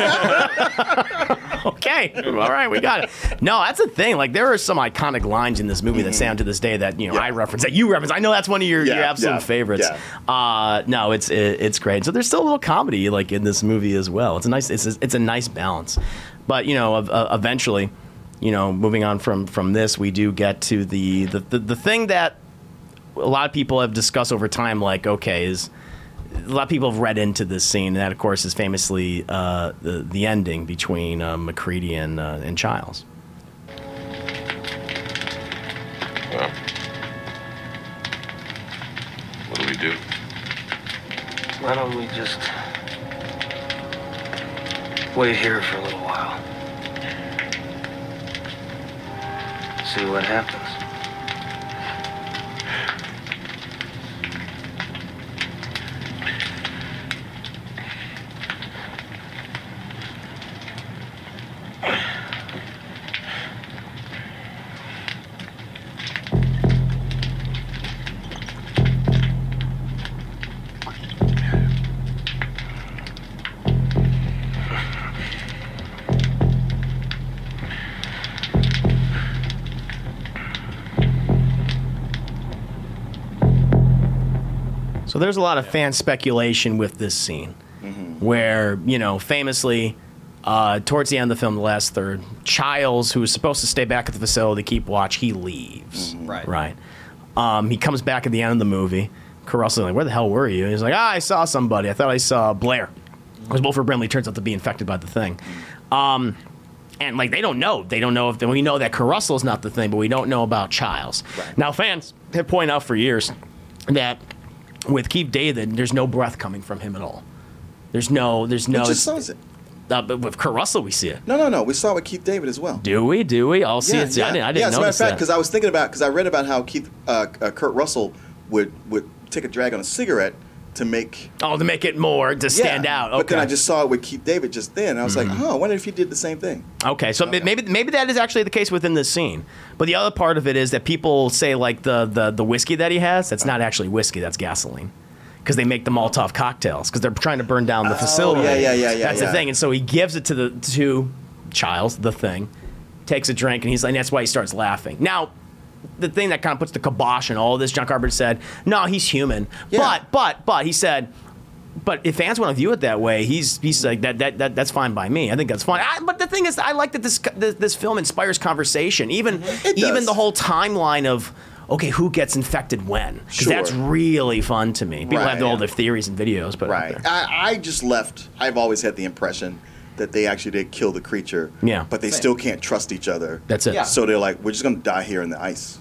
couch! Okay. All right, we got it. No, that's the thing. Like, there are some iconic lines in this movie mm-hmm. that sound to this day that, you know, yeah. I reference, that you reference. I know that's one of your, yeah, your absolute yeah, favorites. Yeah. Uh, no, it's it, it's great. So there's still a little comedy, like, in this movie as well. It's a nice, it's a, it's a nice balance. But, you know, uh, eventually, you know, moving on from, from this, we do get to the, the, the, the thing that a lot of people have discussed over time, like, okay, is... a lot of people have read into this scene, and that, of course, is famously uh, the, the ending between uh, MacReady and, uh, and Childs. Well, what do we do? Why don't we just wait here for a little while? See what happens. So there's a lot of fan speculation with this scene mm-hmm. where, you know, famously, uh, towards the end of the film, the last third, Childs, who is supposed to stay back at the facility to keep watch, he leaves. Mm-hmm. Right. Right. Um, he comes back at the end of the movie. Caruso's like, where the hell were you? And he's like, ah, I saw somebody. I thought I saw Blair. Because Wilford Brimley turns out to be infected by the thing. Um, and, like, they don't know. They don't know if they, we know that Caruso's not the thing, but we don't know about Childs. Right. Now, fans have pointed out for years that... with Keith David, there's no breath coming from him at all. There's no, there's no. It just saw it. Uh, but with Caruso, we see it. No, no, no. We saw it with Keith David as well. Do we? Do we? I'll see yeah, it. Yeah. I didn't. I didn't yeah, as a matter of fact, because I was thinking about, because I read about how Keith, uh, uh, Kurt Russell would would take a drag on a cigarette to make. Oh, to make it more to stand yeah, out. Okay. But then I just saw it with Keith David just then. I was mm-hmm. like, oh, I wonder if he did the same thing. Okay, so okay. maybe maybe that is actually the case within this scene. But the other part of it is that people say, like, the the, the whiskey that he has, that's not actually whiskey, that's gasoline. Because they make the Molotov cocktails, because they're trying to burn down the oh, facility. Yeah, yeah, yeah, yeah. That's yeah. the thing. And so he gives it to the to Childs, the thing, takes a drink, and he's like, and that's why he starts laughing. Now, the thing that kind of puts the kibosh in all of this, John Carpenter said, no, he's human. Yeah. But, but, but, he said, but if fans want to view it that way, he's he's like, that that, that that's fine by me. I think that's fine. I, but the thing is, I like that this this, this film inspires conversation. Even even the whole timeline of, okay, who gets infected when? Because sure. that's really fun to me. People right, have all yeah. their theories and videos. But right. I, I just left, I've always had the impression that they actually did kill the creature, yeah. but they still can't trust each other. That's it. Yeah. So they're like, we're just going to die here in the ice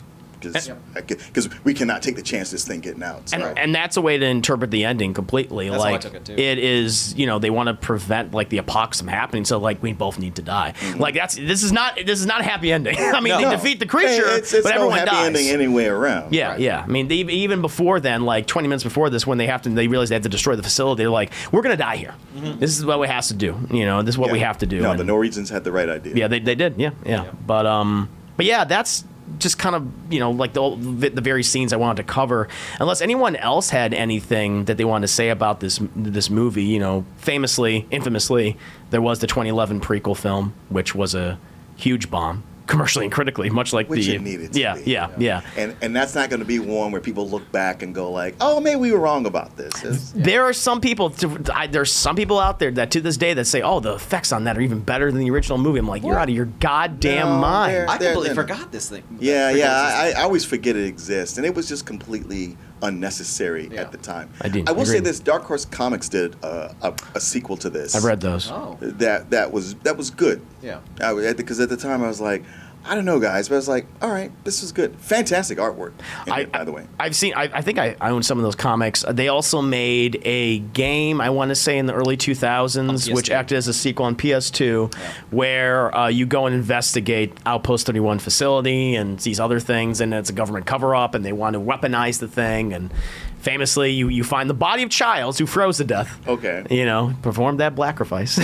because we cannot take the chance this thing getting out. And, right. and that's a way to interpret the ending completely. That's like, how I took it, too. It is, you know, they want to prevent, like, the apocalypse from happening, so, like, we both need to die. Mm-hmm. Like, that's this is not this is not a happy ending. I mean, no, they no. defeat the creature, hey, it's, it's but no everyone happy dies. Ending anyway around. Yeah, right. yeah. I mean, they, even before then, like, twenty minutes before this, when they have to, they realize they have to destroy the facility, they're like, we're going to die here. Mm-hmm. This is what we have to do. You know, this is what yeah. we have to do. No, and the Norwegians had the right idea. Yeah, they they did. Yeah, yeah. yeah. But, um, but, yeah, that's... just kind of, you know, like the the very scenes I wanted to cover. Unless anyone else had anything that they wanted to say about this this movie, you know, famously, infamously, there was the twenty eleven prequel film, which was a huge bomb, commercially and critically, much like which the... it needed to yeah, be, yeah, you know? yeah. And, and that's not going to be one where people look back and go like, oh, maybe we were wrong about this. It's, there yeah. are some people, to, I, there's some people out there that to this day that say, oh, the effects on that are even better than the original movie. I'm like, what? You're out of your goddamn no, mind. They're, they're, I completely forgot this thing. Yeah, yeah, I, I always forget it exists. And it was just completely unnecessary yeah. at the time. I didn't I will agree. say this, Dark Horse Comics did uh, a, a sequel to this. I've read those. Oh. That, that, was, that was good. Yeah. Because at the time I was like, I don't know, guys, but I was like, all right, this is good. Fantastic artwork, I, it, by the way. I've seen, I, I think I, I own some of those comics. They also made a game, I want to say, in the early two thousands, which acted as a sequel on P S two, yeah. where uh, you go and investigate Outpost thirty-one facility and these other things, and it's a government cover-up, and they want to weaponize the thing, and famously, you, you find the body of Childs, who froze to death. Okay. You know, performed that sacrifice. yeah,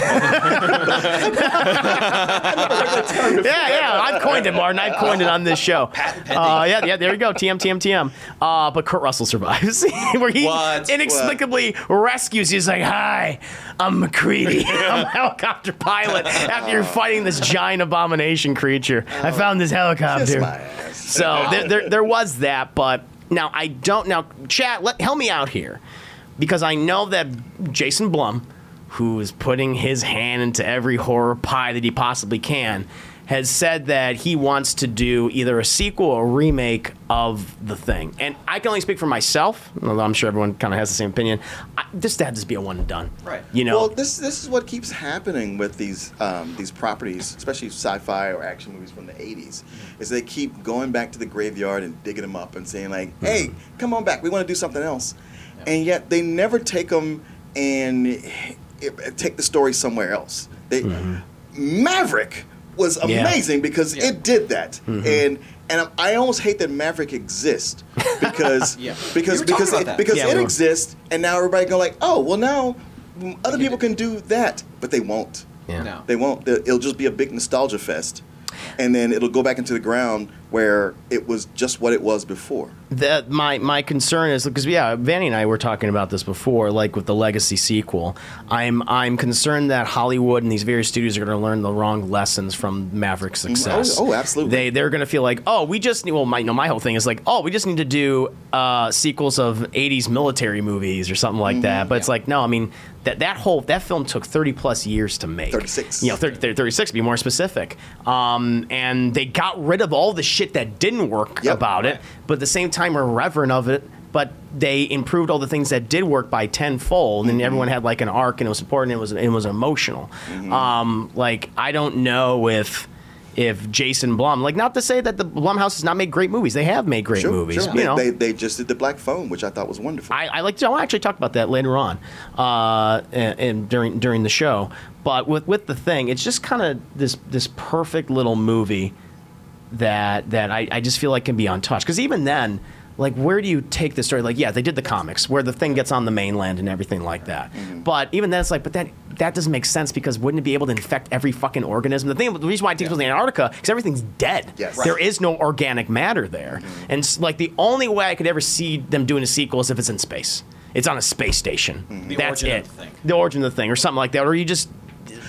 yeah, I've coined it, Martin. I've coined it on this show. Uh, yeah, yeah, there you go. T M, T M, T M. Uh, but Kurt Russell survives, where he what? inexplicably what? rescues. He's like, hi, I'm McCready. I'm a helicopter pilot. After you're fighting this giant abomination creature, I found this helicopter. So there, there, there was that, but... Now, I don't... Now, chat, let, help me out here. Because I know that Jason Blum, who is putting his hand into every horror pie that he possibly can, has said that he wants to do either a sequel or a remake of The Thing. And I can only speak for myself, although I'm sure everyone kind of has the same opinion. I, this had to be a one and done. Right. You know? Well, this this is what keeps happening with these um, these properties, especially sci-fi or action movies from the eighties, is they keep going back to the graveyard and digging them up and saying, like, mm-hmm. hey, come on back. We want to do something else. Yeah. And yet they never take them and it, it, take the story somewhere else. They, mm-hmm. Maverick... was amazing yeah. because yeah. it did that, mm-hmm. and and I almost hate that Maverick exists because yeah. because because it, because yeah, it we exists, and now everybody go like, oh well now other people can do that, but they won't. Yeah. No. They won't. It'll just be a big nostalgia fest, and then it'll go back into the ground where it was just what it was before. That my my concern is because yeah, Vanny and I were talking about this before, like with the Legacy sequel. I'm I'm concerned that Hollywood and these various studios are going to learn the wrong lessons from Maverick's success. Oh, oh absolutely. They they're going to feel like oh we just need well my no my whole thing is like oh we just need to do uh, sequels of eighties military movies or something like mm-hmm, that. But yeah. it's like no I mean that that whole that film took thirty plus years to make. thirty-six You know thirty, thirty, thirty-six to be more specific. Um, and they got rid of all the shit that didn't work yep, about right. it, but at the same time were reverent of it, but they improved all the things that did work by tenfold, and mm-hmm. everyone had like an arc, and it was important, and it was, it was emotional. Mm-hmm. Um, like, I don't know if if Jason Blum, like not to say that the Blumhouse has not made great movies. They have made great sure, movies. Sure. You know? they, they just did The Black Phone, which I thought was wonderful. I, I like to, I'll actually talk about that later on uh, and, and during during the show, but with, with The Thing, it's just kind of this this perfect little movie that that I, I just feel like can be untouched. Because even then, like, where do you take the story? Like, yeah, they did the comics where the thing gets on the mainland and everything like that. Mm-hmm. But even then, it's like, but that that doesn't make sense because wouldn't it be able to infect every fucking organism? The thing, the reason why it takes place in Antarctica because everything's dead. Yes. Right. There is no organic matter there. Mm-hmm. And, like, the only way I could ever see them doing a sequel is if it's in space. It's on a space station. Mm-hmm. The That's origin it. Of the, thing. the origin of the thing or something like that. Or you just...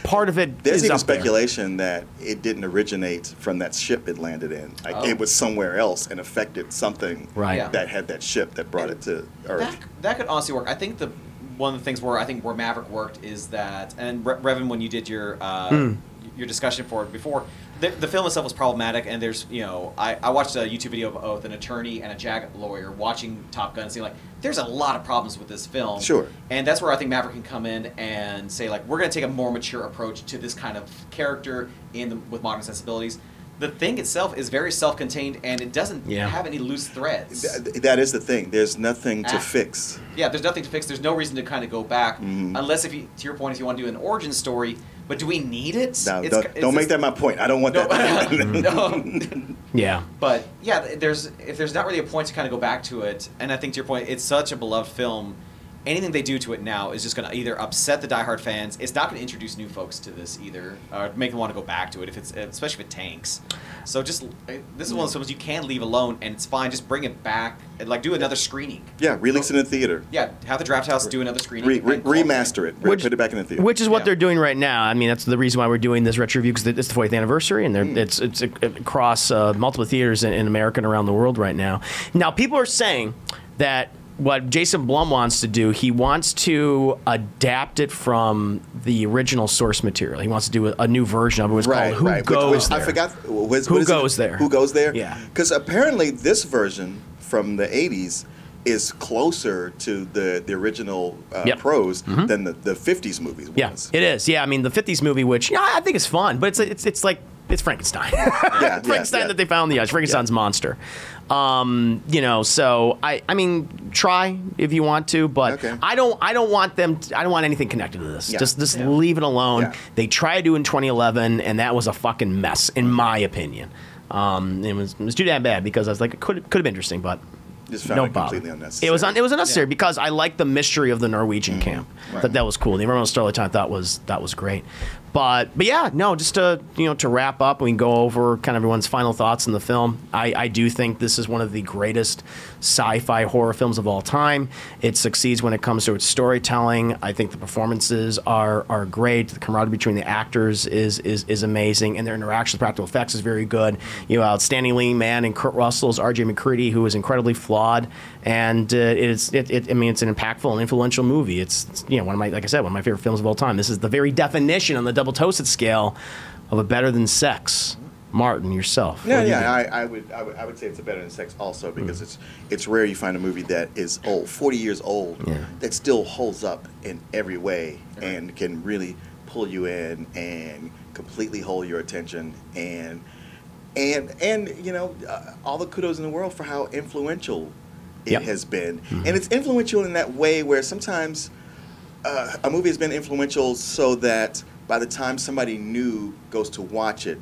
Part of it There's is even speculation there. That it didn't originate from that ship it landed in. Like oh. It was somewhere else and affected something right. yeah. that had that ship that brought and it to Earth. That, that could honestly work. I think the one of the things where I think where Maverick worked is that, and Re- Revan, when you did your uh, mm. your discussion for it before, the, the film itself was problematic. And there's, you know, I, I watched a YouTube video of both an attorney and a jacket lawyer watching Top Gun and saying like, there's a lot of problems with this film. Sure. And that's where I think Maverick can come in and say, like, we're going to take a more mature approach to this kind of character in the, with modern sensibilities. The thing itself is very self-contained, and it doesn't yeah. have any loose threads. Th- that is the thing. There's nothing ah. to fix. Yeah, there's nothing to fix. There's no reason to kind of go back. Mm-hmm. Unless, if you, to your point, if you want to do an origin story, but do we need it? No, it's, don't, it's, don't make that my point. I don't want no, that. no. Yeah. But, yeah, there's if there's not really a point to kind of go back to it, and I think to your point, it's such a beloved film. Anything they do to it now is just going to either upset the diehard fans. It's not going to introduce new folks to this either, or make them want to go back to it, if it's especially if it tanks. So just this is one of those films you can leave alone, and it's fine. Just bring it back, and like do another screening. Yeah, release it in the theater. Yeah, have the Draft House do another screening, re- re- remaster it, it. Which, put it back in the theater. Which is what yeah. they're doing right now. I mean, that's the reason why we're doing this retro review, because it's the fortieth anniversary, and mm. it's it's across uh, multiple theaters in, in America and around the world right now. Now, people are saying that. What Jason Blum wants to do, he wants to adapt it from the original source material. He wants to do a, a new version of it. It's right, called Who right. Goes which, which, There. I forgot. Which, Who Goes it? There. Who Goes There? Yeah. Because apparently this version from the eighties is closer to the, the original uh, yep. prose mm-hmm. than the, the fifties movies was. Yeah, it is. Yeah, I mean, the fifties movie, which you know, I think is fun, but it's it's it's like, it's Frankenstein. yeah, Frankenstein yeah, yeah. that they found in the ice. Frankenstein's yeah. monster. Um, you know, so I, I mean, try if you want to, but okay. I don't, I don't want them. To, I don't want anything connected to this. Yeah. Just, just yeah. leave it alone. Yeah. They tried to do in twenty eleven, and that was a fucking mess, in my opinion. Um, it was, it was too damn bad because I was like, it could, could have been interesting, but Just found no it completely unnecessary. It was un- it was unnecessary yeah. because I liked the mystery of the Norwegian mm-hmm. camp. Right. That that was cool. The Environmental Starlight I thought was that was great. But but yeah, no, just to you know to wrap up, we can go over kind of everyone's final thoughts on the film. I, I do think this is one of the greatest sci-fi horror films of all time. It succeeds when it comes to its storytelling. I think the performances are are great. The camaraderie between the actors is is is amazing, and their interaction with practical effects is very good. You know, outstanding leading man and Kurt Russell's R J McCready, who is incredibly flawed, and uh, it's it, it I mean it's an impactful and influential movie. It's, it's you know one of my like I said one of my favorite films of all time. This is the very definition on the double toasted scale of a better than sex. Martin, yourself. No, yeah, yeah, I, I, would, I would I would say it's a better than sex also because mm. it's it's rare you find a movie that is old, forty years old, yeah. that still holds up in every way okay. and can really pull you in and completely hold your attention and and and you know uh, all the kudos in the world for how influential it yep. has been mm-hmm. and it's influential in that way where sometimes uh, a movie has been influential so that by the time somebody new goes to watch it,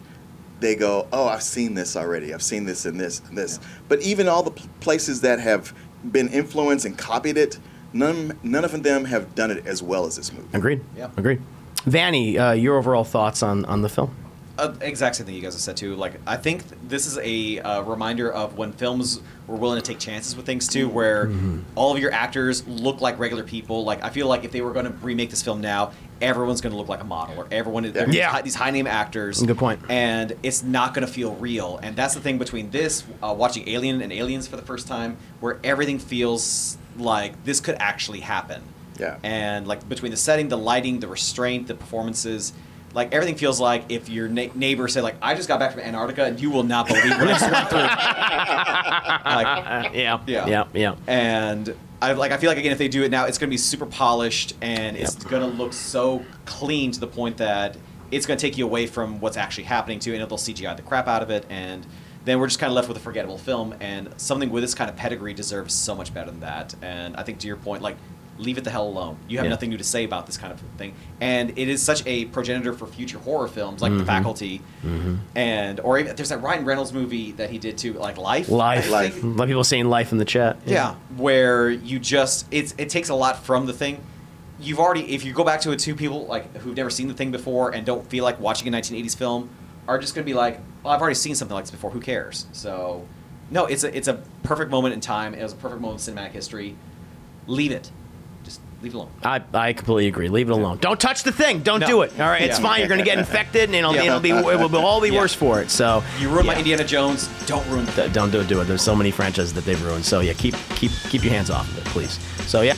they go, oh, I've seen this already. I've seen this and this and this. Yeah. But even all the p- places that have been influenced and copied it, none none of them have done it as well as this movie. Agreed. Yeah. Agreed. Vanny, uh, your overall thoughts on, on the film? Uh, exact same thing you guys have said, too. Like, I think th- this is a uh, reminder of when films were willing to take chances with things, too, where mm-hmm. all of your actors look like regular people. Like, I feel like if they were going to remake this film now, everyone's going to look like a model, or everyone is, yeah. these high-name actors. Good point. And it's not going to feel real. And that's the thing between this, uh, watching Alien and Aliens for the first time, where everything feels like this could actually happen. Yeah. And, like, between the setting, the lighting, the restraint, the performances... Like, everything feels like if your na- neighbor said, like, I just got back from Antarctica, and you will not believe what I just went through. like, yeah, yeah, yeah, yeah. And, I like, I feel like, again, if they do it now, it's going to be super polished, and yep. it's going to look so clean to the point that it's going to take you away from what's actually happening, too, and they'll C G I the crap out of it, and then we're just kind of left with a forgettable film, and something with this kind of pedigree deserves so much better than that. And I think, to your point, like, leave it the hell alone. You have yeah. nothing new to say about this kind of thing. And it is such a progenitor for future horror films like mm-hmm. The Faculty. Mm-hmm. And or even there's that Ryan Reynolds movie that he did too, like Life. Life. Life. A lot of people saying Life in the chat. Yeah. yeah. Where you just it's it takes a lot from The Thing. You've already if you go back to it, two people like who've never seen The Thing before and don't feel like watching a nineteen eighties film are just gonna be like, well, I've already seen something like this before, who cares? So no, it's a it's a perfect moment in time. It was a perfect moment in cinematic history. Leave it. Leave it alone. I, I completely agree. Leave it alone. Don't touch The Thing. Don't no. do it. All right, yeah. it's fine. You're going to get infected, and it'll, yeah. it'll be it will all be yeah. worse for it. So you ruined yeah. my Indiana Jones. Don't ruin. The, don't do it. Do it. There's so many franchises that they've ruined. So yeah, keep keep keep your hands off of it, please. So yeah,